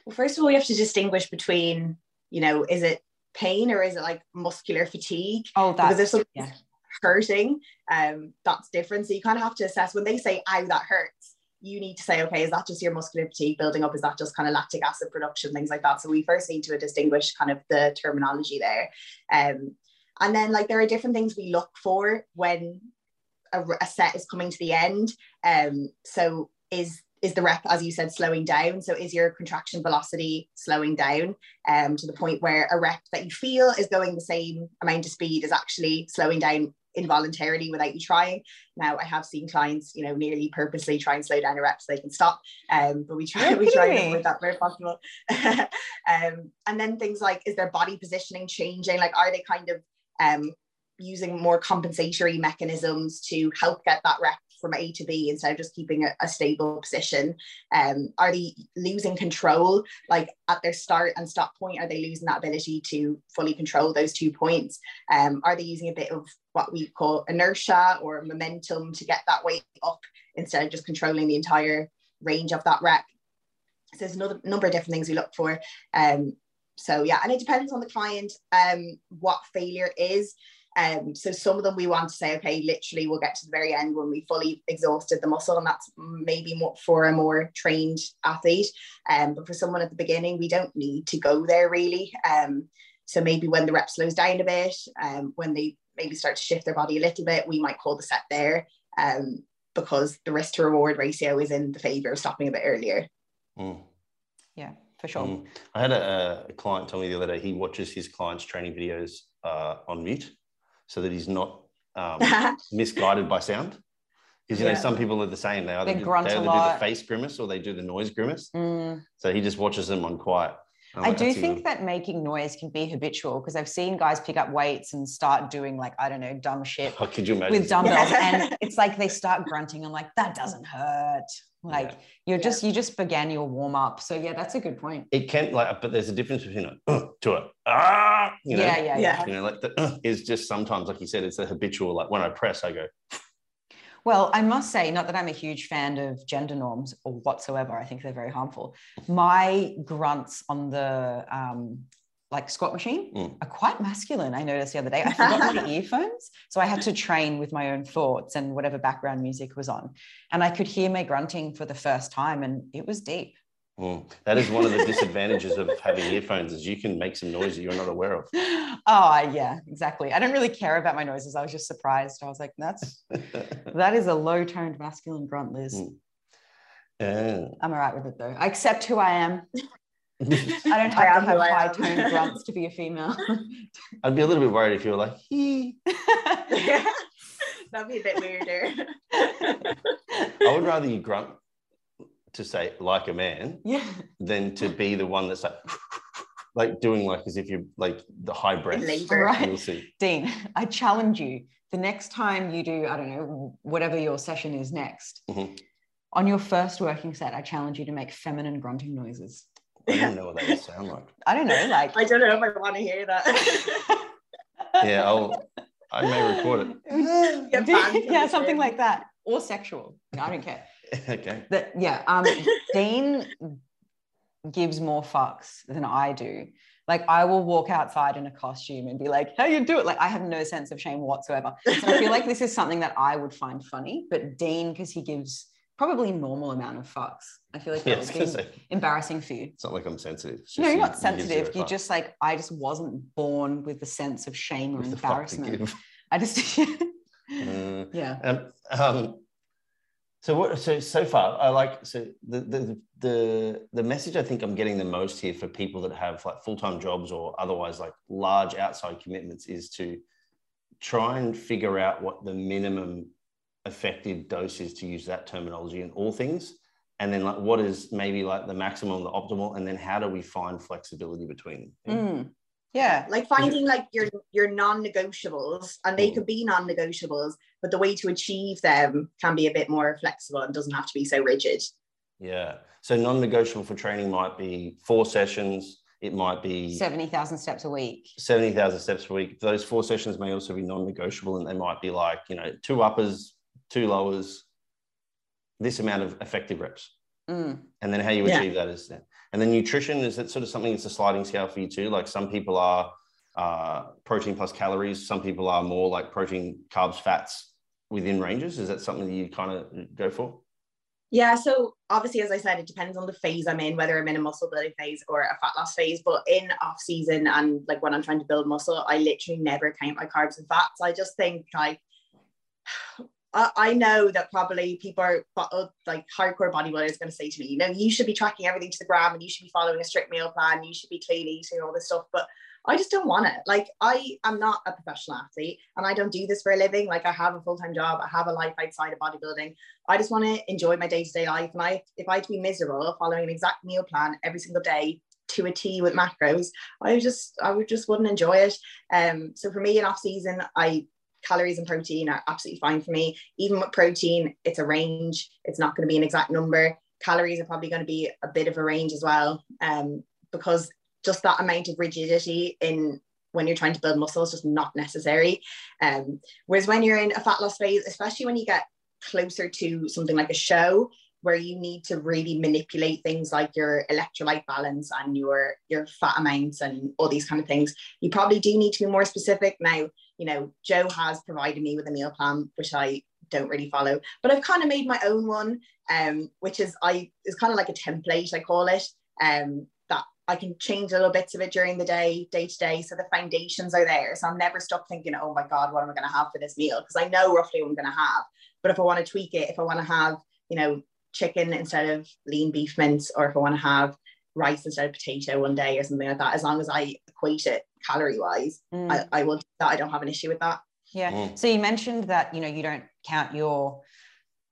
Well, first of all, we have to distinguish between, you know, is it pain or is it like muscular fatigue? Oh, that's, because if something's yeah. hurting, um, that's different. So you kind of have to assess when they say, ow, that hurts, you need to say, okay, is that just your muscular fatigue building up? Is that just kind of lactic acid production, things like that? So we first need to distinguish kind of the terminology there. Um, and then like there are different things we look for when a, a set is coming to the end. Um, so is is the rep, as you said, slowing down? So is your contraction velocity slowing down um, to the point where a rep that you feel is going the same amount of speed is actually slowing down involuntarily without you trying? Now I have seen clients, you know, nearly purposely try and slow down a rep so they can stop, um but we try we try and avoid that where possible. Um and then things like, is their body positioning changing? Like, are they kind of um using more compensatory mechanisms to help get that rep from A to B instead of just keeping a, a stable position? Um, are they losing control, like at their start and stop point? Are they losing that ability to fully control those two points? Um, are they using a bit of what we call inertia or momentum to get that weight up instead of just controlling the entire range of that rep? So there's another number of different things we look for. Um, so yeah, and it depends on the client, um, what failure is. Um, so some of them we want to say, okay, literally we'll get to the very end when we fully exhausted the muscle, and that's maybe more for a more trained athlete. Um, but for someone at the beginning, we don't need to go there really. Um, so maybe when the rep slows down a bit, um, when they maybe start to shift their body a little bit, we might call the set there, um, because the risk to reward ratio is in the favor of stopping a bit earlier. Mm. Yeah, for sure. Mm. I had a, a client tell me the other day, he watches his clients' training videos uh, on mute, so that he's not um, misguided by sound. Because, you yeah. know, some people are the same. They either, they do, they either do the face grimace or they do the noise grimace. Mm. So he just watches them on quiet. I'm I like, do think even... that making noise can be habitual, because I've seen guys pick up weights and start doing, like, I don't know, dumb shit oh, could you imagine? With dumbbells. And it's like they start grunting. I'm like, that doesn't hurt. Like yeah. you're yeah. just, you just began your warm up. So yeah, that's a good point. It can, like, but there's a difference between it uh, to it. Ah, you know, yeah, yeah, yeah. You know, like the uh, is just sometimes, like you said, it's a habitual, like when I press, I go. Well, I must say, not that I'm a huge fan of gender norms or whatsoever. I think they're very harmful. My grunts on the um, like squat machine mm. are quite masculine. I noticed the other day, I forgot my earphones. So I had to train with my own thoughts and whatever background music was on. And I could hear my grunting for the first time, and it was deep. Mm. That is one of the disadvantages of having earphones, is you can make some noise that you're not aware of. Oh yeah, exactly. I don't really care about my noises. I was just surprised. I was like, that's, that is a low toned masculine grunt, Liz. Mm. Uh. I'm all right with it though. I accept who I am. I don't have I to have high toned grunts to be a female. I'd be a little bit worried if you were like, hee. Yeah, that'd be a bit weirder. I would rather you grunt to say like a man yeah. than to be the one that's like like doing like as if you're like the high breath. Right. You'll see. Dean, I challenge you, the next time you do, I don't know, whatever your session is next, mm-hmm. on your first working set, I challenge you to make feminine grunting noises. I don't know what that would sound like. I don't know, like I don't know if I want to hear that. Yeah, I'll I may record it. Yeah, do, yeah something room. Like that. Or sexual. No, I don't care. Okay. But yeah, um, Dean gives more fucks than I do. Like, I will walk outside in a costume and be like, how you do it? Like, I have no sense of shame whatsoever. So I feel like this is something that I would find funny, but Dean, because he gives probably normal amount of fucks, I feel like that yeah, would be say, embarrassing for you. It's not like I'm sensitive. No, you're not sensitive. You're just like, I just wasn't born with a sense of shame or with embarrassment. I just, mm, yeah. Um, um, So what? So so far, I like so the, the the the message I think I'm getting the most here for people that have like full time jobs or otherwise like large outside commitments is to try and figure out what the minimum effective dose is, to use that terminology in all things, and then like what is maybe like the maximum, the optimal, and then how do we find flexibility between them? Mm. Yeah, like finding like your your non-negotiables, and they could be non-negotiables, but the way to achieve them can be a bit more flexible and doesn't have to be so rigid. Yeah, so non-negotiable for training might be four sessions. It might be seventy thousand steps a week. seventy thousand steps a week. Those four sessions may also be non-negotiable, and they might be like, you know, two uppers, two lowers, this amount of effective reps. Mm. And then how you achieve yeah. that is that. And then nutrition, is that sort of something that's a sliding scale for you too? Like some people are uh, protein plus calories. Some people are more like protein, carbs, fats within ranges. Is that something that you kind of go for? Yeah, so obviously, as I said, it depends on the phase I'm in, whether I'm in a muscle building phase or a fat loss phase. But in off season and like when I'm trying to build muscle, I literally never count my carbs and fats. I just think like, I, I know that probably people are like hardcore bodybuilders are going to say to me, you know, you should be tracking everything to the gram and you should be following a strict meal plan. You should be clean eating, all this stuff. But I just don't want it. Like, I am not a professional athlete and I don't do this for a living. Like, I have a full-time job. I have a life outside of bodybuilding. I just want to enjoy my day-to-day life. And I, if I had to be miserable following an exact meal plan every single day to a T with macros, I just, I would just wouldn't enjoy it. Um, so for me in off season, I, calories and protein are absolutely fine for me. Even with protein, it's a range. It's not going to be an exact number. Calories are probably going to be a bit of a range as well. Um, because just that amount of rigidity in when you're trying to build muscle is just not necessary. Um, whereas when you're in a fat loss phase, especially when you get closer to something like a show where you need to really manipulate things like your electrolyte balance and your, your fat amounts and all these kind of things, you probably do need to be more specific. Now, you know, Joe has provided me with a meal plan, which I don't really follow, but I've kind of made my own one, um, which is I is kind of like a template, I call it, um, that I can change little bits of it during the day, day to day. So the foundations are there. So I'm never stuck thinking, oh my God, what am I going to have for this meal? Because I know roughly what I'm going to have. But if I want to tweak it, if I want to have, you know, chicken instead of lean beef mince, or if I want to have rice instead of potato one day or something like that, as long as I equate it calorie wise, mm. I, I will do that. I don't have an issue with that. Yeah. Mm. So you mentioned that, you know, you don't count your,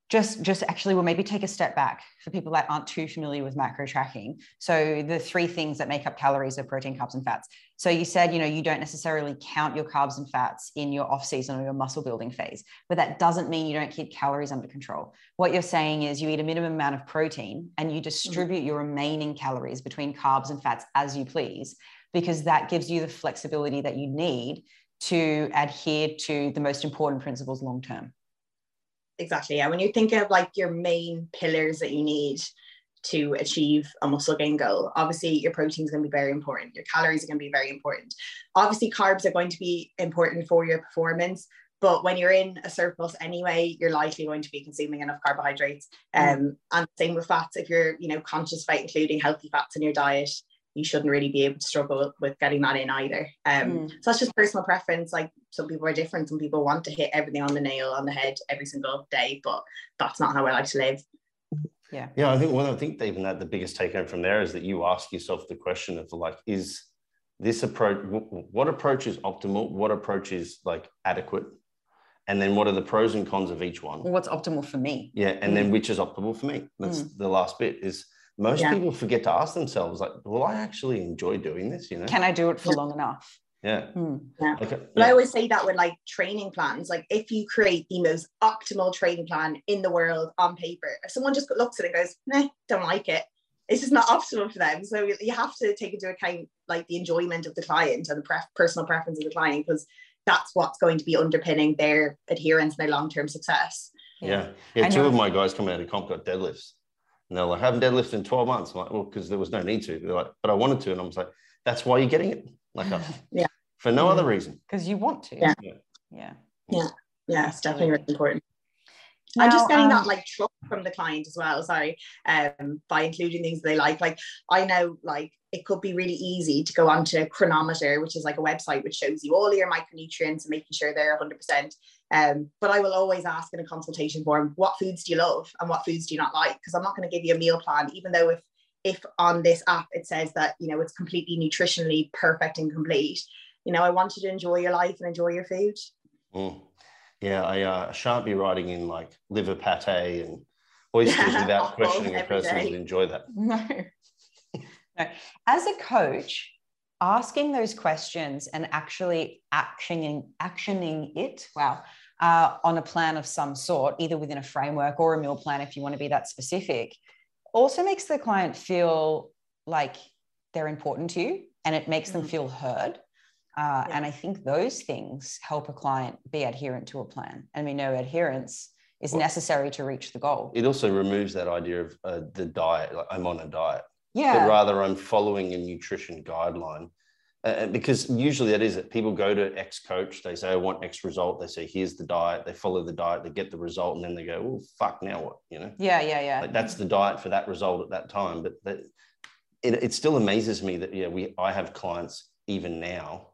just, just actually, well, maybe take a step back for people that aren't too familiar with macro tracking. So the three things that make up calories are protein, carbs, and fats. So you said, you know, you don't necessarily count your carbs and fats in your off season or your muscle building phase, but that doesn't mean you don't keep calories under control. What you're saying is you eat a minimum amount of protein and you distribute mm-hmm. your remaining calories between carbs and fats as you please, because that gives you the flexibility that you need to adhere to the most important principles long-term. Exactly. Yeah. When you think of like your main pillars that you need to achieve a muscle gain goal, obviously your protein is going to be very important. Your calories are going to be very important. Obviously carbs are going to be important for your performance, but when you're in a surplus anyway, you're likely going to be consuming enough carbohydrates. Mm. Um, and same with fats. If you're, you know, conscious about including healthy fats in your diet, you shouldn't really be able to struggle with getting that in either. Um, mm. So that's just personal preference. Like, some people are different. Some people want to hit everything on the nail on the head every single day, but that's not how I like to live. Yeah. Yeah. I think, well, I think even that the biggest takeaway from there is that you ask yourself the question of like, is this approach, what approach is optimal? What approach is like adequate? And then what are the pros and cons of each one? What's optimal for me? Yeah. And mm. then which is optimal for me? That's mm. the last bit is, Most yeah. people forget to ask themselves, like, will I actually enjoy doing this? You know, can I do it for long enough? Yeah. Mm. yeah. Okay. But yeah. I always say that with like training plans, like if you create the most optimal training plan in the world on paper, if someone just looks at it and goes, nah, don't like it, it's just not optimal for them. So you have to take into account like the enjoyment of the client and the pref- personal preference of the client, because that's what's going to be underpinning their adherence and their long-term success. Yeah. Yeah. yeah two know- of my guys coming out of comp got deadlifts. And they're like, I haven't deadlifted in twelve months. I'm like, well, because there was no need to. They're like, but I wanted to. And I was like, that's why you're getting it. Like, I, yeah. for no yeah. other reason. Because you want to. Yeah. Yeah. Yeah. Yeah. yeah it's definitely really important. Now, I'm just getting um, that like trust from the client as well. Sorry. Um, by including things they like. Like, I know, like, it could be really easy to go onto Chronometer, which is like a website which shows you all your micronutrients and making sure they're one hundred percent. Um, but I will always ask in a consultation form, what foods do you love and what foods do you not like? Because I'm not going to give you a meal plan, even though if if on this app it says that, you know, it's completely nutritionally perfect and complete. You know, I want you to enjoy your life and enjoy your food. Mm. Yeah, I uh, shan't be writing in like liver pate and oysters yeah, without questioning a person would enjoy that. No. no. As a coach, asking those questions and actually actioning, actioning it, wow, uh, on a plan of some sort, either within a framework or a meal plan, if you want to be that specific, also makes the client feel like they're important to you, and it makes mm-hmm. them feel heard. Uh, yeah. And I think those things help a client be adherent to a plan. And we know adherence is well, necessary to reach the goal. It also removes that idea of uh, the diet, like I'm on a diet. Yeah. But rather I'm following a nutrition guideline Uh, because usually that is it. People go to X coach, they say, I want X result. They say, here's the diet. They follow the diet, they get the result. And then they go, well, fuck, now what, you know? Yeah, yeah, yeah. Like, that's the diet for that result at that time. But that, it, it still amazes me that, yeah, we, I have clients even now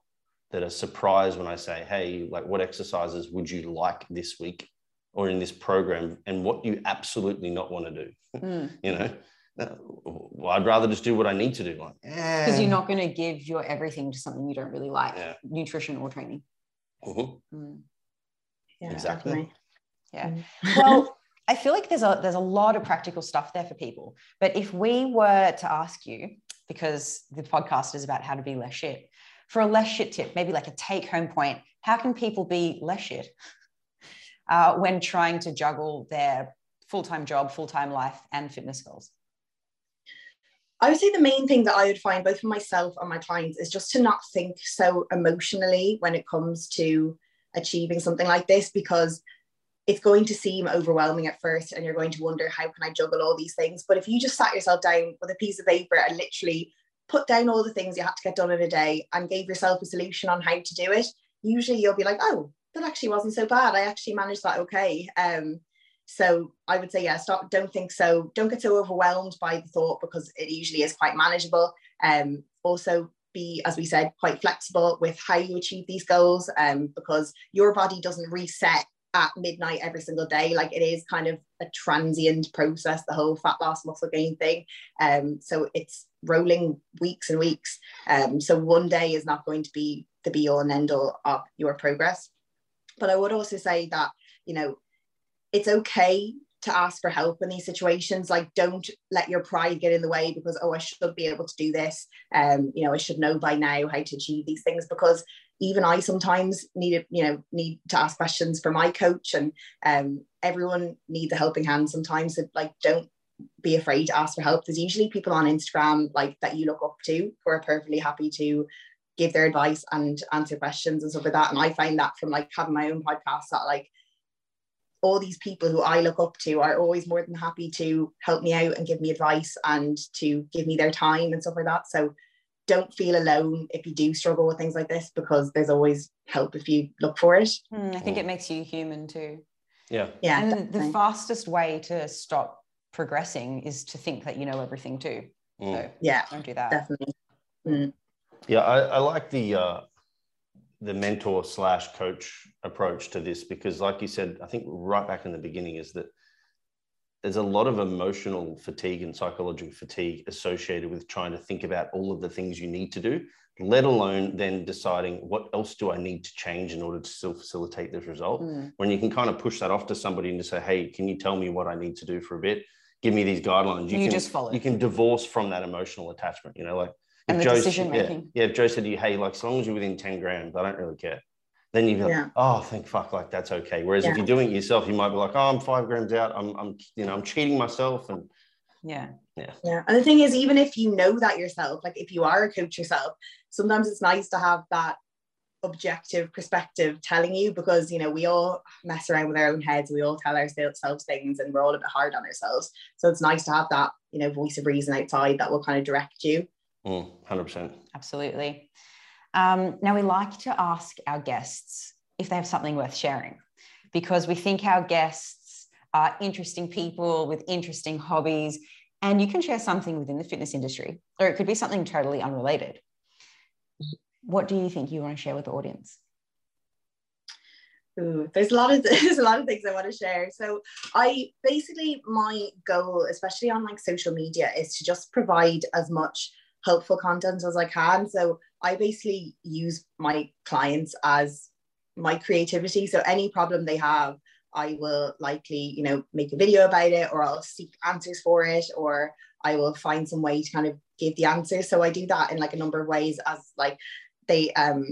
that are surprised when I say, hey, like, what exercises would you like this week or in this program, and what you absolutely not want to do, mm. you know? Well, I'd rather just do what I need to do. Like, eh. Because you're not going to give your everything to something you don't really like, yeah. nutrition or training. Mm-hmm. mm. Yeah, exactly. Definitely. Yeah. Mm. Well, I feel like there's a there's a lot of practical stuff there for people. But if we were to ask you, because the podcast is about how to be less shit, for a less shit tip, maybe like a take home point, how can people be less shit uh, when trying to juggle their full time job, full time life, and fitness goals? I would say the main thing that I would find both for myself and my clients is just to not think so emotionally when it comes to achieving something like this, because it's going to seem overwhelming at first and you're going to wonder, how can I juggle all these things? But if you just sat yourself down with a piece of paper and literally put down all the things you had to get done in a day and gave yourself a solution on how to do it, usually you'll be like, oh, that actually wasn't so bad. I actually managed that okay. Um, So I would say, yeah, stop, don't think so. Don't get so overwhelmed by the thought, because it usually is quite manageable. Um, also be, as we said, quite flexible with how you achieve these goals, um, because your body doesn't reset at midnight every single day. Like, it is kind of a transient process, the whole fat loss, muscle gain thing. Um, so it's rolling weeks and weeks. Um, so one day is not going to be the be all and end all of your progress. But I would also say that, you know, it's okay to ask for help in these situations. Like, don't let your pride get in the way because, oh, I should be able to do this. Um, you know, I should know by now how to achieve these things, because even I sometimes need, you know, need to ask questions for my coach, and um, everyone needs a helping hand sometimes. So, like, don't be afraid to ask for help. There's usually people on Instagram, like, that you look up to who are perfectly happy to give their advice and answer questions and stuff like that. And I find that from, like, having my own podcast that, like, all these people who I look up to are always more than happy to help me out and give me advice and to give me their time and stuff like that. So don't feel alone if you do struggle with things like this, because there's always help if you look for it. Mm, I think it makes you human too. Yeah. Yeah. And the, the fastest way to stop progressing is to think that you know everything too. Mm. So yeah, don't do that. Definitely. Mm. Yeah. I, I like the, uh, the mentor slash coach approach to this, because like you said, I think right back in the beginning, is that there's a lot of emotional fatigue and psychological fatigue associated with trying to think about all of the things you need to do, let alone then deciding what else do I need to change in order to still facilitate this result. Mm. When you can kind of push that off to somebody and just say, hey, can you tell me what I need to do for a bit? Give me these guidelines. You, you can just follow. You can divorce from that emotional attachment, you know, like, and the Joe, decision making. Yeah, yeah, if Joe said to you, hey, like, as long as you're within ten grams, I don't really care. Then you'd be like, yeah. oh, thank fuck, like, that's okay. Whereas yeah. if you're doing it yourself, you might be like, oh, I'm five grams out. I'm, I'm, you know, I'm cheating myself. And yeah. Yeah. Yeah. And the thing is, even if you know that yourself, like, if you are a coach yourself, sometimes it's nice to have that objective perspective telling you, because, you know, we all mess around with our own heads. We all tell ourselves things and we're all a bit hard on ourselves. So it's nice to have that, you know, voice of reason outside that will kind of direct you. Mm, one hundred percent. Absolutely. Um, now, we like to ask our guests if they have something worth sharing, because we think our guests are interesting people with interesting hobbies, and you can share something within the fitness industry, or it could be something totally unrelated. What do you think you want to share with the audience? Ooh, there's a lot of there's a lot of things I want to share. So I basically, my goal, especially on like social media, is to just provide as much helpful content as I can. So I basically use my clients as my creativity. So any problem they have, I will likely, you know, make a video about it, or I'll seek answers for it, or I will find some way to kind of give the answer. So I do that in like a number of ways, as like they, um,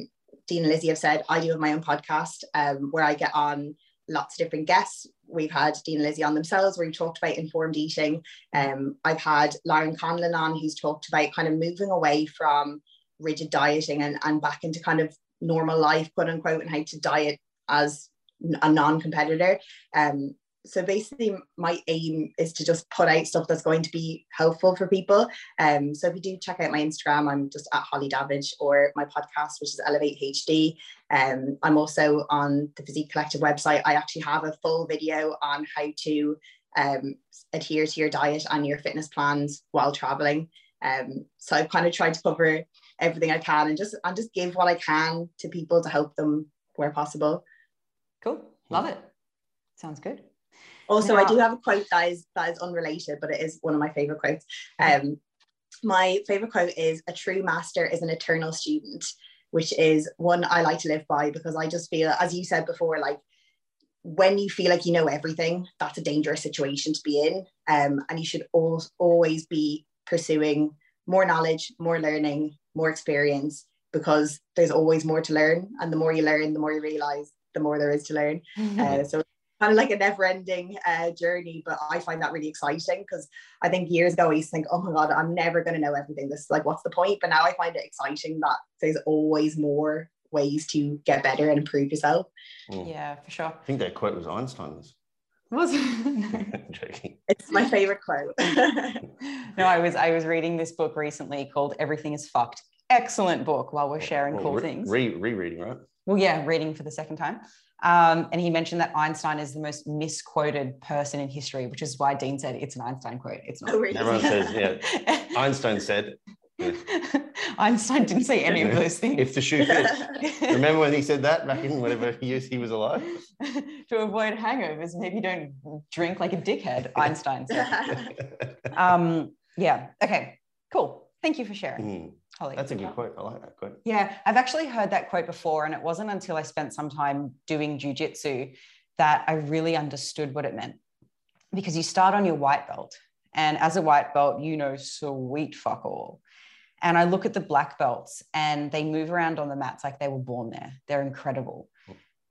Dean and Lizzie have said, I do have my own podcast um, where I get on lots of different guests. We've had Dean and Lizzie on themselves, where we talked about informed eating. Um, I've had Lauren Conlon on, who's talked about kind of moving away from rigid dieting and, and back into kind of normal life, quote unquote, and how to diet as a non-competitor. Um, so basically my aim is to just put out stuff that's going to be helpful for people. Um, so if you do check out my Instagram, I'm just at Holly Davage, or my podcast, which is Elevate H D. Um, I'm also on the Physique Collective website. I actually have a full video on how to um, adhere to your diet and your fitness plans while traveling. Um, so I've kind of tried to cover everything I can and just, and just give what I can to people to help them where possible. Cool. Love it. Sounds good. Also, now, I do have a quote that is, that is unrelated, but it is one of my favorite quotes. Um, my favorite quote is, "A true master is an eternal student," which is one I like to live by, because I just feel, as you said before, like when you feel like you know everything, that's a dangerous situation to be in. Um, and you should al- always be pursuing more knowledge, more learning, more experience, because there's always more to learn. And the more you learn, the more you realize, the more there is to learn. Mm-hmm. Uh, so kind of like a never-ending uh, journey, but I find that really exciting, because I think years ago I used to think, oh my God, I'm never going to know everything. This is like, what's the point? But now I find it exciting that there's always more ways to get better and improve yourself. Mm. Yeah, for sure. I think that quote was Einstein's. Was it? It's my favorite quote. No, I was I was reading this book recently called Everything is Fucked. Excellent book. While we're sharing well, cool re- things, re rereading, right? Well, yeah, reading for the second time. Um, and he mentioned that Einstein is the most misquoted person in history, which is why Dean said it's an Einstein quote. It's not. Oh, really? Everyone says, yeah, Einstein said. Yeah. Einstein didn't say any of those things. If the shoe fits. Remember when he said that back in whatever years he was alive? To avoid hangovers, maybe don't drink like a dickhead, Einstein said. um, yeah. Okay, cool. Thank you for sharing. Mm. Holly. That's a good quote. I like that quote. Yeah, I've actually heard that quote before, and it wasn't until I spent some time doing jiu-jitsu that I really understood what it meant. Because you start on your white belt, and as a white belt, you know sweet fuck all. And I look at the black belts, and they move around on the mats like they were born there. They're incredible.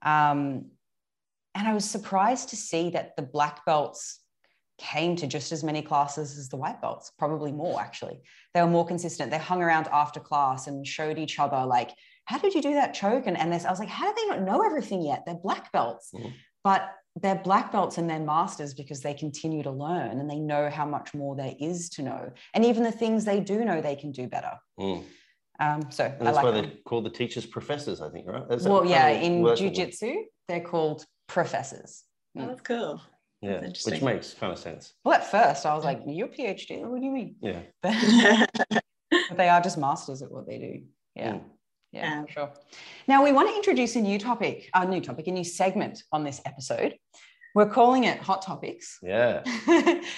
Um, and I was surprised to see that the black belts came to just as many classes as the white belts, probably more actually. They were more consistent. They hung around after class and showed each other, like, how did you do that choke? And, and this, I was like, how do they not know everything yet? They're black belts, mm-hmm. but they're black belts and they're masters because they continue to learn and they know how much more there is to know. And even the things they do know, they can do better. Mm. Um, so and that's I like why that. They call the teachers professors, I think, right? That's well, yeah, in jiu-jitsu, they're called professors. Oh, that's cool. Yeah, which makes kind of sense. Well, at first I was like, you're a PhD, what do you mean? Yeah. But, but they are just masters at what they do. Yeah. Mm. Yeah, for sure. Now we want to introduce a new topic, a new topic, a new segment on this episode. We're calling it Hot Topics. Yeah.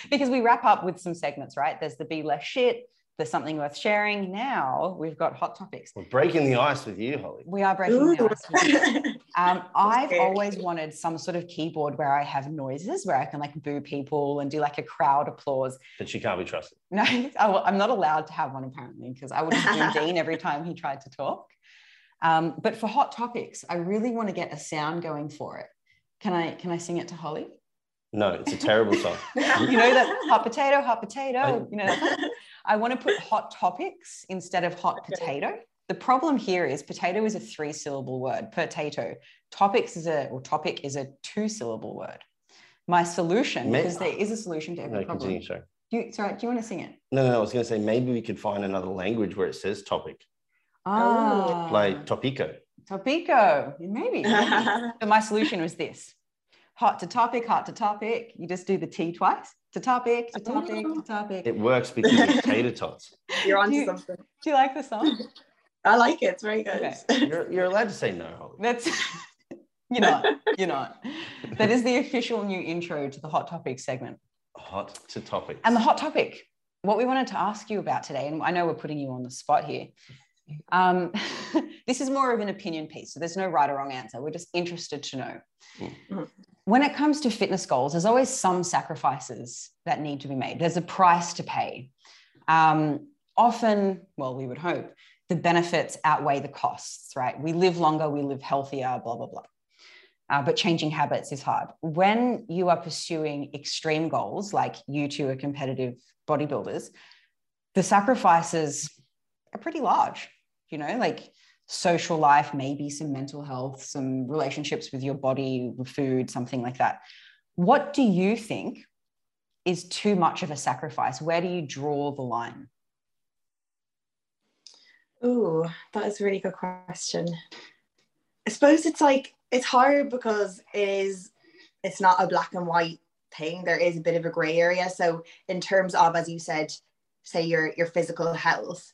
Because we wrap up with some segments, right? There's the Be Less Shit, there's something worth sharing. Now we've got Hot Topics. We're breaking the ice with you, Holly. We are breaking Ooh. the ice with you. Um, I've always wanted some sort of keyboard where I have noises, where I can like boo people and do like a crowd applause. But she can't be trusted. No, I'm not allowed to have one apparently, because I would have booed Dean every time he tried to talk. Um, but for Hot Topics, I really want to get a sound going for it. Can I can I sing it to Holly? No, it's a terrible song. You know that hot potato, hot potato. I, you know, I want to put Hot Topics instead of hot potato. The problem here is potato is a three-syllable word, potato. Topics is a or topic is a two-syllable word. My solution, because there is a solution to every no, problem. Continue, sorry. Do you, sorry, do you want to sing it? No, no, I was going to say maybe we could find another language where it says topic. Ah. Like topico. Topico, maybe. maybe. But my solution was this. Hot to topic, hot to topic. You just do the T twice. To topic, to topic, to topic. It works because of potato tots. You're onto you, something. Do you like the song? I like it. It's very good. Okay. You're, you're allowed to say no, Holly. That's, you're not. You're not. That is the official new intro to the Hot Topics segment. Hot to topic. And the hot topic, what we wanted to ask you about today, and I know we're putting you on the spot here, Um, this is more of an opinion piece, so there's no right or wrong answer. We're just interested to know. Mm. When it comes to fitness goals, there's always some sacrifices that need to be made. There's a price to pay. Um, often, well, we would hope the benefits outweigh the costs, right? We live longer, we live healthier, blah, blah, blah. Uh, but changing habits is hard. When you are pursuing extreme goals, like you two are competitive bodybuilders, the sacrifices are pretty large, you know, like social life, maybe some mental health, some relationships with your body, with food, something like that. What do you think is too much of a sacrifice? Where do you draw the line? Ooh, that is a really good question. I suppose it's like, it's hard because it is, it's not a black and white thing. There is a bit of a gray area. So in terms of, as you said, say your, your physical health,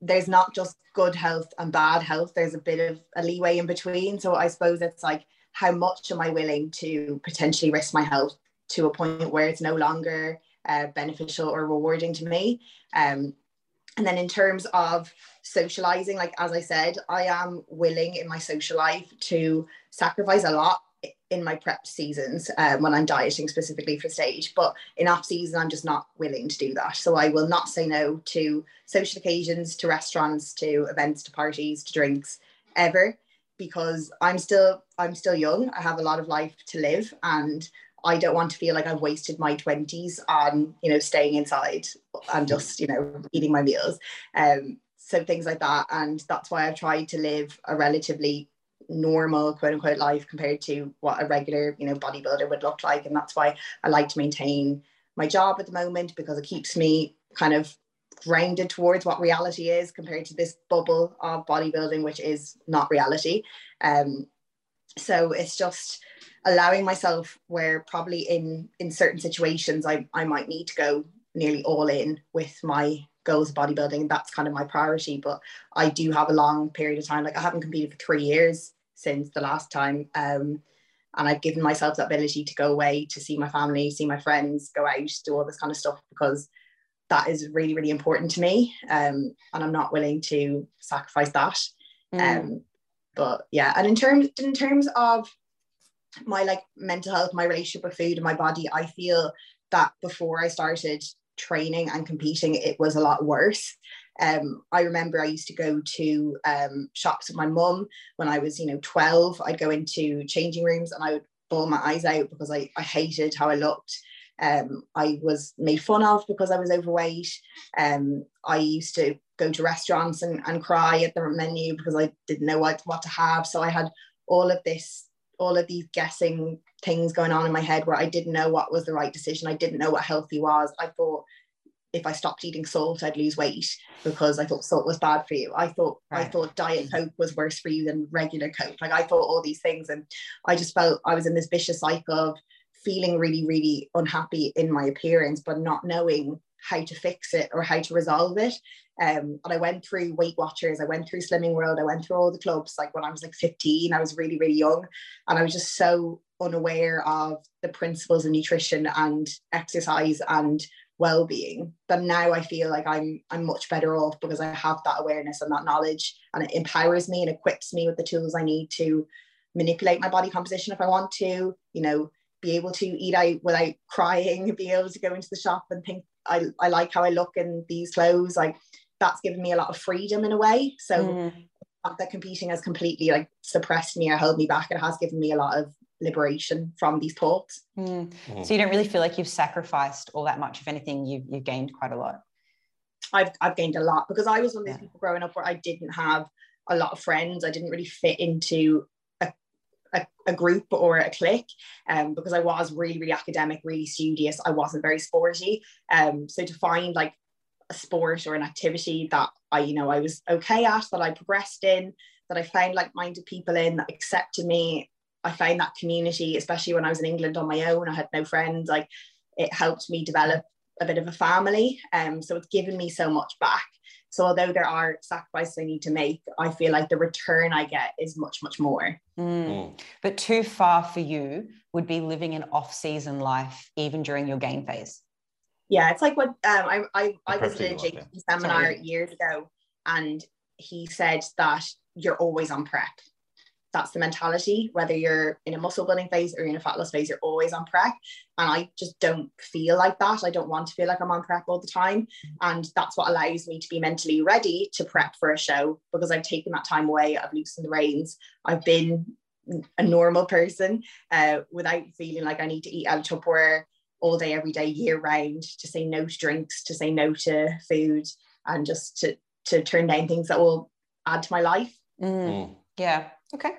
there's not just good health and bad health. There's a bit of a leeway in between. So I suppose it's like, how much am I willing to potentially risk my health to a point where it's no longer uh, beneficial or rewarding to me? Um, and then in terms of socializing, like, as I said, I am willing in my social life to sacrifice a lot in my prep seasons um, when I'm dieting specifically for stage, but in off season, I'm just not willing to do that. So I will not say no to social occasions, to restaurants, to events, to parties, to drinks ever, because I'm still, I'm still young. I have a lot of life to live, and I don't want to feel like I've wasted my twenties on, you know, staying inside and just, you know, eating my meals. Um, so things like that. And that's why I've tried to live a relatively normal, quote unquote, life compared to what a regular, you know, bodybuilder would look like. And that's why I like to maintain my job at the moment, because it keeps me kind of grounded towards what reality is compared to this bubble of bodybuilding, which is not reality. Um, so it's just allowing myself where probably in in certain situations I, I might need to go nearly all in with my goals of bodybuilding, and that's kind of my priority. But I do have a long period of time, like I haven't competed for three years since the last time, um and I've given myself the ability to go away, to see my family, see my friends, go out, do all this kind of stuff, because that is really, really important to me, um and I'm not willing to sacrifice that. mm. Um but yeah, and in terms in terms of my like mental health, my relationship with food and my body, I feel that before I started training and competing, it was a lot worse. um I remember I used to go to um shops with my mum when I was, you know, twelve. I'd go into changing rooms and I would bawl my eyes out because I, I hated how I looked. um I was made fun of because I was overweight. um I used to go to restaurants and, and cry at the menu because I didn't know what, what to have. So I had all of this all of these guessing things going on in my head where I didn't know what was the right decision. I didn't know what healthy was. I thought if I stopped eating salt, I'd lose weight because I thought salt was bad for you. I thought, right. I thought Diet Coke was worse for you than regular Coke. Like I thought all these things, and I just felt I was in this vicious cycle of feeling really, really unhappy in my appearance, but not knowing how to fix it or how to resolve it. Um, and I went through Weight Watchers, I went through Slimming World, I went through all the clubs. Like when I was like fifteen, I was really, really young, and I was just so unaware of the principles of nutrition and exercise and well-being. But now I feel like I'm I'm much better off because I have that awareness and that knowledge, and it empowers me and equips me with the tools I need to manipulate my body composition if I want to, you know, be able to eat out without crying, be able to go into the shop and think, I, I like how I look in these clothes. Like that's given me a lot of freedom in a way. So mm. not that competing has completely like suppressed me or held me back. It has given me a lot of liberation from these thoughts. Mm. Mm. So you don't really feel like you've sacrificed all that much. If anything, you've, you've gained quite a lot. I've, I've gained a lot, because I was one of these yeah. people growing up where I didn't have a lot of friends. I didn't really fit into A, a group or a clique, um, because I was really, really academic, really studious. I wasn't very sporty. Um, so to find like a sport or an activity that I, you know, I was okay at, that I progressed in, that I found like-minded people in, that accepted me. I found that community, especially when I was in England on my own, I had no friends. Like it helped me develop a bit of a family. Um, so it's given me so much back. So although there are sacrifices I need to make, I feel like the return I get is much, much more. Mm. Mm. But too far for you would be living an off-season life, even during your game phase. Yeah, it's like what um, I, I, I visited a J P seminar Sorry. years ago, and he said that you're always on prep. That's the mentality. Whether you're in a muscle building phase or in a fat loss phase, you're always on prep. And I just don't feel like that. I don't want to feel like I'm on prep all the time. And that's what allows me to be mentally ready to prep for a show, because I've taken that time away. I've loosened the reins. I've been a normal person uh, without feeling like I need to eat out of Tupperware all day, every day, year round, to say no to drinks, to say no to food, and just to, to turn down things that will add to my life. Mm. Mm. Yeah. Okay.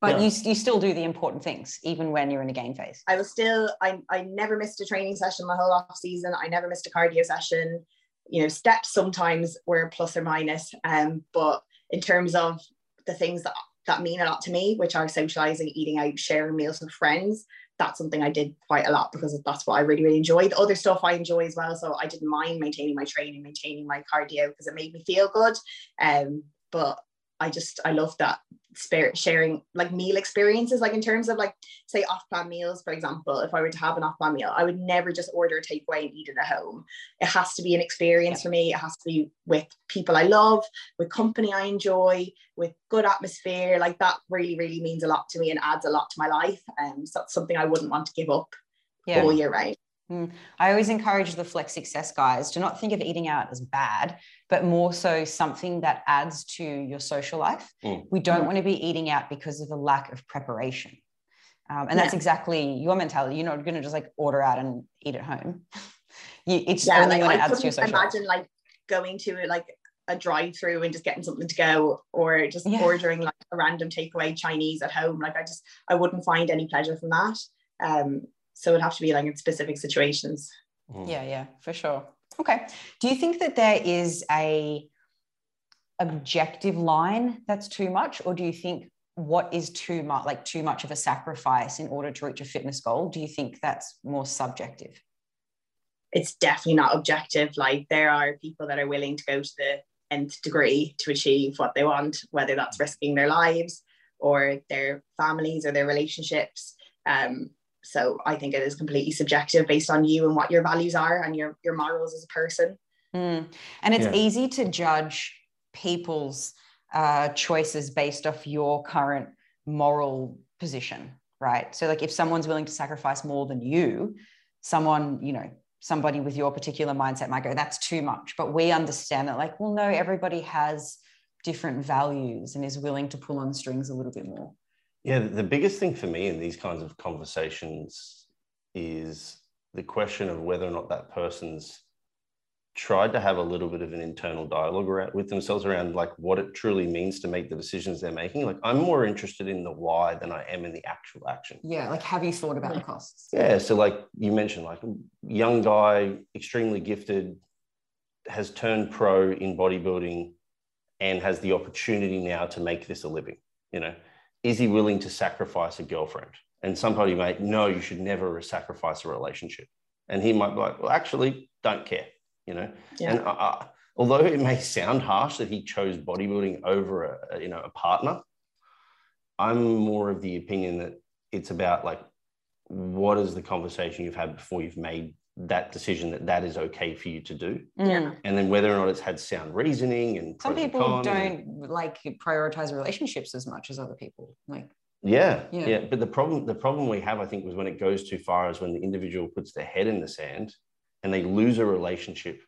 But yeah. you, you still do the important things, even when you're in a gain phase. I was still, I, I never missed a training session my whole off season. I never missed a cardio session. You know, steps sometimes were plus or minus. Um, but in terms of the things that, that mean a lot to me, which are socializing, eating out, sharing meals with friends, that's something I did quite a lot because that's what I really, really enjoy. The other stuff I enjoy as well. So I didn't mind maintaining my training, maintaining my cardio because it made me feel good. Um, but I just, I love that spirit sharing, like meal experiences, like in terms of like, say off-plan meals, for example. If I were to have an off-plan meal, I would never just order a takeaway and eat it at home. It has to be an experience yeah. for me. It has to be with people I love, with company I enjoy, with good atmosphere. Like that really, really means a lot to me and adds a lot to my life. Um, so that's something I wouldn't want to give up yeah. all year round. Mm. I always encourage the Flex Success guys to not think of eating out as bad, but more so something that adds to your social life. Mm. We don't mm. want to be eating out because of a lack of preparation. Um, and yeah. that's exactly your mentality. You're not going to just like order out and eat at home. you, it's yeah, only like, when it I adds to your social imagine life. Like going to like a drive-through and just getting something to go, or just yeah. ordering like a random takeaway Chinese at home. Like I just, I wouldn't find any pleasure from that. Um, So it'd have to be like in specific situations. Yeah, yeah, for sure. Okay. Do you think that there is a objective line that's too much, or do you think what is too much, like too much of a sacrifice in order to reach a fitness goal? Do you think that's more subjective? It's definitely not objective. Like there are people that are willing to go to the nth degree to achieve what they want, whether that's risking their lives or their families or their relationships. Um, So I think it is completely subjective based on you and what your values are and your, your morals as a person. Mm. And it's yeah. easy to judge people's uh, choices based off your current moral position, right? So like if someone's willing to sacrifice more than you, someone, you know, somebody with your particular mindset might go, that's too much. But we understand that like, well, no, everybody has different values and is willing to pull on strings a little bit more. Yeah, the biggest thing for me in these kinds of conversations is the question of whether or not that person's tried to have a little bit of an internal dialogue around, with themselves around like what it truly means to make the decisions they're making. Like I'm more interested in the why than I am in the actual action. Yeah, like have you thought about the costs? Yeah, so like you mentioned, like young guy, extremely gifted, has turned pro in bodybuilding and has the opportunity now to make this a living, you know. Is he willing to sacrifice a girlfriend? And somebody might, no, you should never sacrifice a relationship. And he might be like, well, actually, don't care, you know? Yeah. And uh, although it may sound harsh that he chose bodybuilding over a, a, you know, a partner, I'm more of the opinion that it's about like, what is the conversation you've had before you've made that decision that that is okay for you to do, yeah. and then whether or not it's had sound reasoning. And some people don't and, like prioritize relationships as much as other people. Like yeah, yeah, yeah. But the problem, the problem we have, I think, was when it goes too far is when the individual puts their head in the sand and they lose a relationship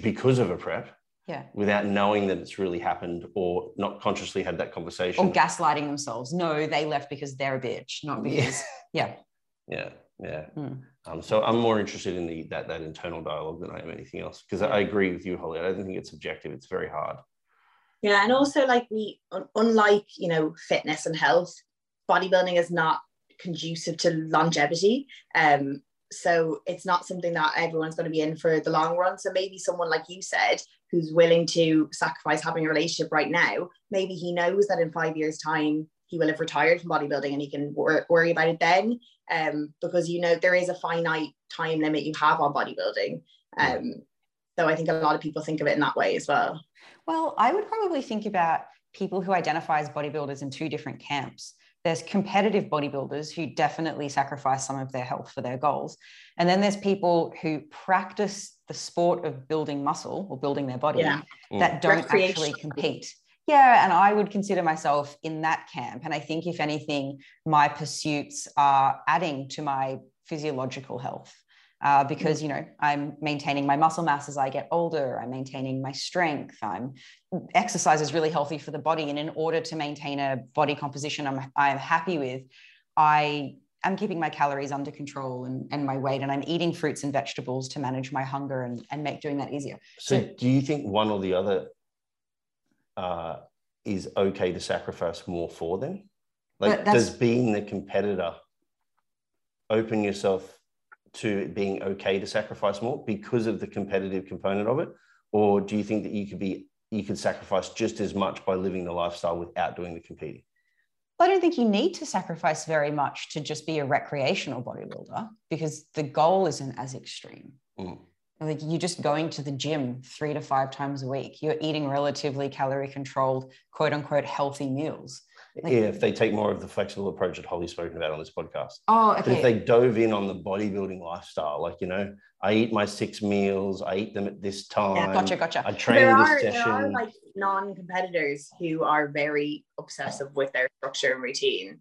because of a prep. Yeah. Without knowing that it's really happened or not consciously had that conversation. Or gaslighting themselves. No, they left because they're a bitch, not because yeah, yeah, yeah. yeah. Mm. Um, so I'm more interested in the, that, that internal dialogue than I am anything else, because I agree with you, Holly. I don't think it's subjective. It's very hard. Yeah. And also like we, unlike, you know, fitness and health, bodybuilding is not conducive to longevity. Um, so it's not something that everyone's going to be in for the long run. So maybe someone, like you said, who's willing to sacrifice having a relationship right now, maybe he knows that in five years time, he will have retired from bodybuilding and he can wor- worry about it then. Um, because, you know, there is a finite time limit you have on bodybuilding. Um, so I think a lot of people think of it in that way as well. Well, I would probably think about people who identify as bodybuilders in two different camps. There's competitive bodybuilders who definitely sacrifice some of their health for their goals. And then there's people who practice the sport of building muscle or building their body yeah. that don't actually compete. Yeah, and I would consider myself in that camp. And I think, if anything, my pursuits are adding to my physiological health uh, because, you know, I'm maintaining my muscle mass as I get older. I'm maintaining my strength. I'm exercise is really healthy for the body. And in order to maintain a body composition I'm, I'm happy with, I am keeping my calories under control and, and my weight. And I'm eating fruits and vegetables to manage my hunger and, and make doing that easier. So, so do you think one or the other... Uh, is okay to sacrifice more for them? Like, does being the competitor open yourself to it being okay to sacrifice more because of the competitive component of it? Or do you think that you could be, you could sacrifice just as much by living the lifestyle without doing the competing? Well, I don't think you need to sacrifice very much to just be a recreational bodybuilder, because the goal isn't as extreme. Mm. Like, you're just going to the gym three to five times a week. You're eating relatively calorie controlled, quote unquote, healthy meals. Like, yeah, if they take more of the flexible approach that Holly's spoken about on this podcast. Oh, okay. But if they dove in on the bodybuilding lifestyle, like, you know, I eat my six meals, I eat them at this time. Yeah, gotcha, gotcha. I train there this are, session. There are like non-competitors who are very obsessive with their structure and routine,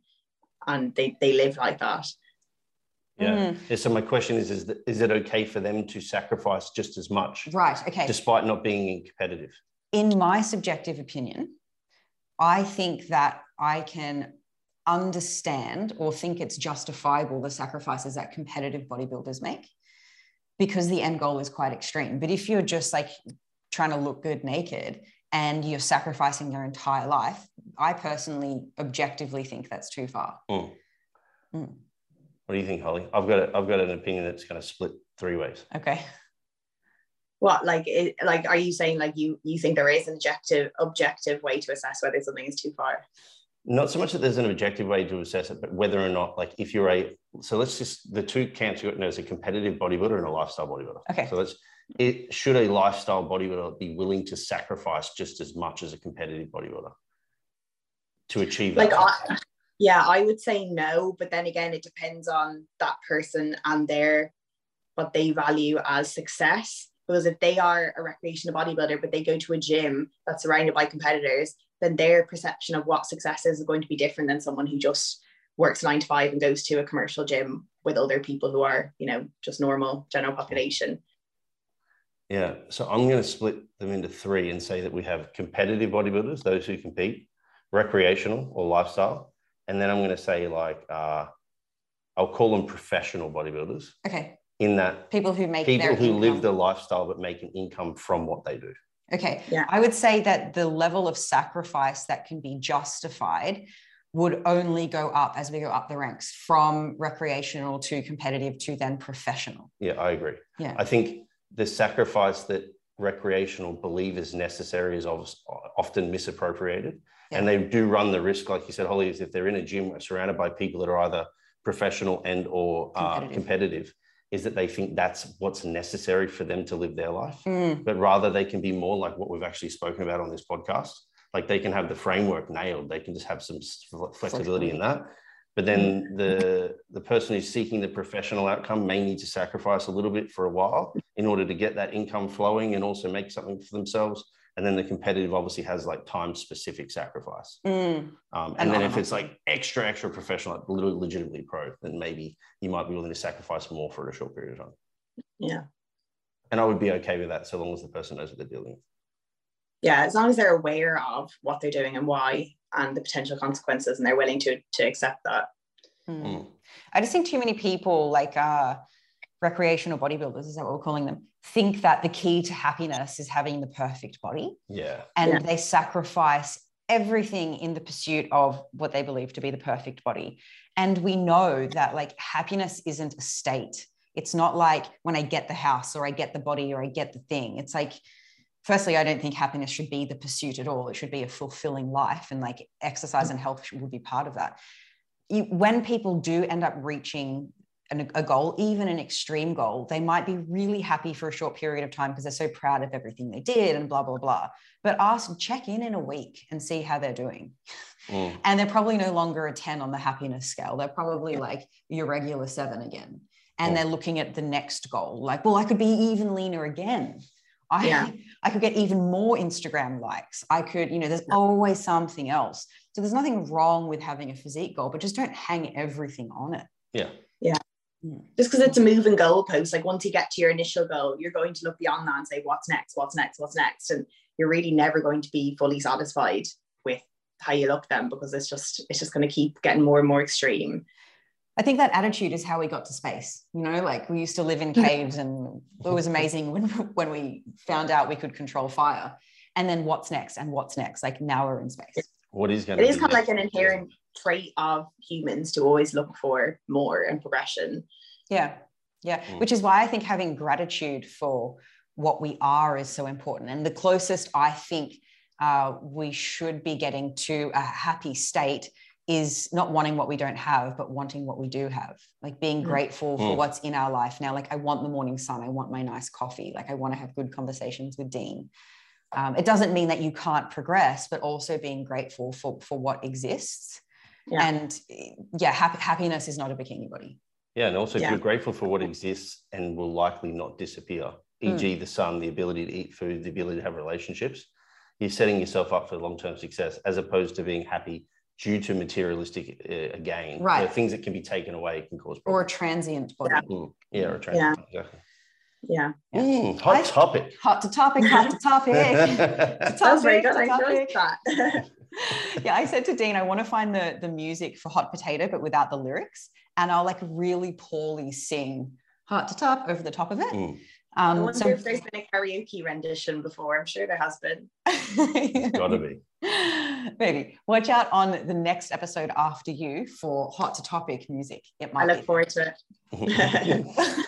and they, they live like that. Yeah. Mm. yeah. So my question is, is, the, is it okay for them to sacrifice just as much? Right, okay. Despite not being competitive? In my subjective opinion, I think that I can understand or think it's justifiable the sacrifices that competitive bodybuilders make, because the end goal is quite extreme. But if you're just like trying to look good naked and you're sacrificing your entire life, I personally objectively think that's too far. Mm. Mm. What do you think, Holly? I've got a, I've got an opinion that's kind of split three ways. Okay. What, like, it, like, are you saying, like, you, you think there is an objective, objective way to assess whether something is too far? Not so much that there's an objective way to assess it, but whether or not, like, if you're a, so let's just, the two camps you've got now is a competitive bodybuilder and a lifestyle bodybuilder. Okay. So let's, it, should a lifestyle bodybuilder be willing to sacrifice just as much as a competitive bodybuilder to achieve that? Like, I, yeah, I would say no, but then again, it depends on that person and their, what they value as success. Because if they are a recreational bodybuilder, but they go to a gym that's surrounded by competitors, then their perception of what success is is going to be different than someone who just works nine to five and goes to a commercial gym with other people who are, you know, just normal general population. Yeah. So I'm going to split them into three and say that we have competitive bodybuilders, those who compete, recreational or lifestyle. And then I'm going to say, like, uh, I'll call them professional bodybuilders. Okay. In that people who make people their who income. live the lifestyle but make an income from what they do. Okay. Yeah. I would say that the level of sacrifice that can be justified would only go up as we go up the ranks from recreational to competitive to then professional. Yeah, I agree. Yeah. I think the sacrifice that recreational believe is necessary is often misappropriated. Yeah. And they do run the risk, like you said, Holly, is if they're in a gym surrounded by people that are either professional and or competitive, uh, competitive is that they think that's what's necessary for them to live their life. Mm. But rather they can be more like what we've actually spoken about on this podcast. Like, they can have the framework nailed. They can just have some flexibility in that. But then mm. the, the person who's seeking the professional outcome may need to sacrifice a little bit for a while in order to get that income flowing and also make something for themselves. And then the competitive obviously has like time specific sacrifice. Mm. Um, and, and then if it's like extra, extra professional, like legitimately pro, then maybe you might be willing to sacrifice more for a short period of time. Yeah. And I would be okay with that so long as the person knows what they're dealing with. Yeah. As long as they're aware of what they're doing and why and the potential consequences, and they're willing to, to accept that. Mm. Mm. I just think too many people, like, uh, recreational bodybuilders, is that what we're calling them, think that the key to happiness is having the perfect body. Yeah. And yeah. they sacrifice everything in the pursuit of what they believe to be the perfect body. And we know that, like, happiness isn't a state. It's not like when I get the house or I get the body or I get the thing. It's like, firstly, I don't think happiness should be the pursuit at all. It should be a fulfilling life, and like exercise and health should, would be part of that. You, when people do end up reaching a goal, even an extreme goal, they might be really happy for a short period of time because they're so proud of everything they did and blah, blah, blah. But ask, check in in a week and see how they're doing. Mm. And they're probably no longer a ten on the happiness scale. They're probably like your regular seven again. And mm. they're looking at the next goal. Like, well, I could be even leaner again. I, yeah. I could get even more Instagram likes. I could, you know, there's always something else. So there's nothing wrong with having a physique goal, but just don't hang everything on it. Yeah. Yeah. Just because it's a moving goalpost, like once you get to your initial goal, you're going to look beyond that and say, what's next, what's next, what's next? And you're really never going to be fully satisfied with how you look then, because it's just it's just going to keep getting more and more extreme. I think that attitude is how we got to space. You know, like we used to live in caves and it was amazing when, when we found out we could control fire. And then what's next and what's next? Like now we're in space. What is going to It is kind of like an inherent trait of humans to always look for more and progression. Yeah. Yeah. Mm. Which is why I think having gratitude for what we are is so important. And the closest I think uh, we should be getting to a happy state is not wanting what we don't have, but wanting what we do have. Like being grateful for mm. what's in our life now. Like I want the morning sun. I want my nice coffee. Like I want to have good conversations with Dean. Um, it doesn't mean that you can't progress, but also being grateful for, for what exists. Yeah. And yeah, happy, happiness is not a bikini body. Yeah. And also yeah. if you're grateful for what exists and will likely not disappear, for example, mm. the sun, the ability to eat food, the ability to have relationships, you're setting yourself up for long-term success as opposed to being happy due to materialistic uh, gain. Right. You know, things that can be taken away can cause problems. Or a transient body. Yeah, mm. yeah or a transient yeah. exactly. Yeah. yeah. Mm, hot I, topic. Hot to topic, hot to topic. to topic, to topic. Yeah, I said to Dean, I want to find the, the music for Hot Potato, but without the lyrics. And I'll like really poorly sing Heart to Top over the top of it. Mm. Um, I wonder so, if there's been a karaoke rendition before. I'm sure there has been. It's gotta be. Maybe. Watch out on the next episode after you for Hot to Topic music. It might I look be. forward to it.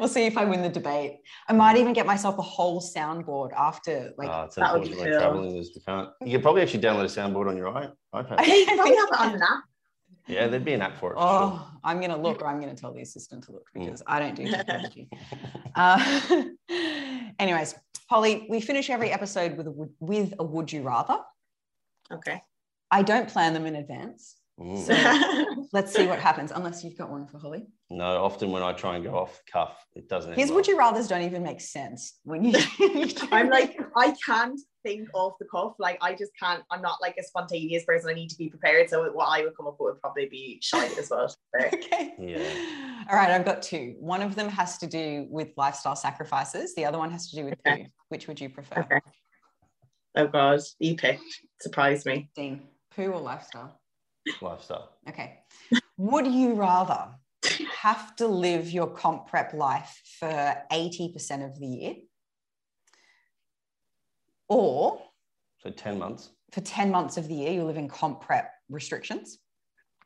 We'll see if I win the debate. I might even get myself a whole soundboard after. Like oh, that would be cool. Traveling is you can't. You could probably actually download a soundboard on your iPad. Yeah, you probably have it on an app. Yeah, there'd be an app for it. Oh, for sure. I'm going to look, or I'm going to tell the assistant to look because mm. I don't do technology. uh, anyways, Holly, we finish every episode with a, with a would you rather. Okay. I don't plan them in advance. Mm. So let's see what happens, unless you've got one for Holly. No, often when I try and go off the cuff, it doesn't. His would you rathers don't even make sense when you. I'm like, I can't think off the cuff. Like, I just can't. I'm not like a spontaneous person. I need to be prepared. So what I would come up with would probably be shite as well. So. Okay. Yeah. All right. I've got two. One of them has to do with lifestyle sacrifices. The other one has to do with okay. you. Which would you prefer? Okay. Oh God, you picked. Surprise me. Dean, poo or lifestyle? Lifestyle. Okay. Would you rather have to live your comp prep life for eighty percent of the year or for ten months? For ten months of the year, you live in comp prep restrictions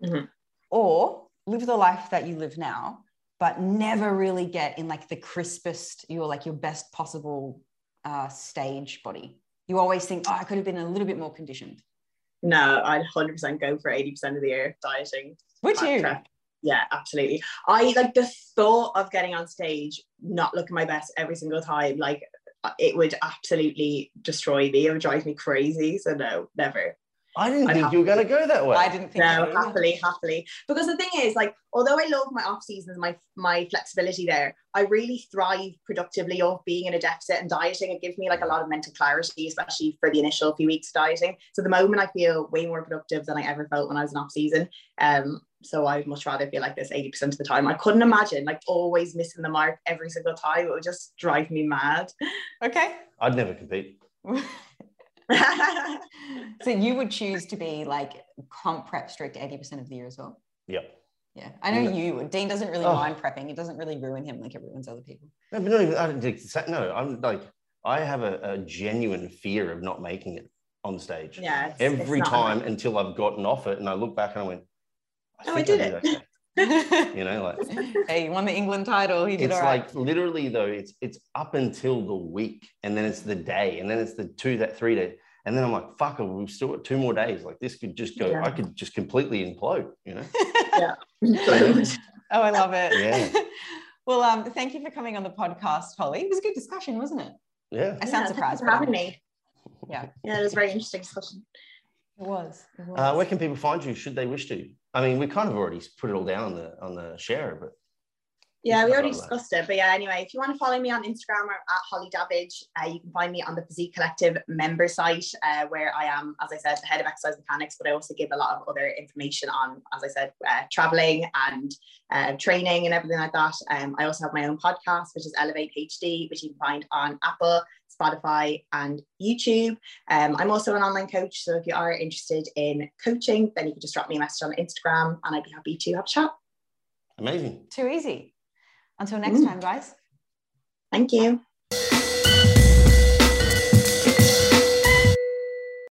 mm-hmm. or live the life that you live now, but never really get in like the crispest, your like your best possible uh, stage body. You always think, oh, I could have been a little bit more conditioned. No, I'd one hundred percent go for eighty percent of the year dieting. Would you? Yeah, absolutely. I like the thought of getting on stage, not looking my best every single time. Like it would absolutely destroy me. It would drive me crazy. So no, never. I didn't I'd think you were going to go that way. I didn't think no, so. No, happily, happily. Because the thing is, like, although I love my off seasons, my my flexibility there, I really thrive productively off being in a deficit and dieting. It gives me like a lot of mental clarity, especially for the initial few weeks of dieting. So at the moment, I feel way more productive than I ever felt when I was in off season. Um, so I would much rather feel like this eighty percent of the time. I couldn't imagine like always missing the mark every single time. It would just drive me mad. Okay. I'd never compete. So you would choose to be like comp prep strict eighty percent of the year as well? Yeah. Yeah. I know yeah. you would. Dean doesn't really oh. mind prepping. It doesn't really ruin him like it ruins other people. No, but not even, I don't, no I'm like, I have a, a genuine fear of not making it on stage. Yeah. It's, Every it's time amazing. until I've gotten off it and I look back and I went, I oh, think I did it. Okay. You know, like hey, you won the England title. He did it's all right. Like literally though, it's it's up until the week, and then it's the day, and then it's the two that three day, and then I'm like, fuck, we've still got two more days. Like this could just go. Yeah. I could just completely implode. You know. Yeah. Oh, I love it. Yeah. Well, um, thank you for coming on the podcast, Holly. It was a good discussion, wasn't it? Yeah. I sound yeah, surprised for having me. Yeah. Yeah, it was a very interesting discussion. It was. It was. Uh, where can people find you? Should they wish to? I mean, we kind of already put it all down on the on the share, but yeah, we already discussed it. But yeah, anyway, if you want to follow me on Instagram, I'm at Holly Davage. Uh, you can find me on the Physique Collective member site, uh, where I am, as I said, the head of exercise mechanics, but I also give a lot of other information on, as I said, uh, traveling and uh, training and everything like that. Um, I also have my own podcast, which is Elevate H D, which you can find on Apple, Spotify and YouTube. Um, I'm also an online coach, so if you are interested in coaching, then you can just drop me a message on Instagram and I'd be happy to have a chat. Amazing. Too easy. Until next mm. time, guys. Thank you.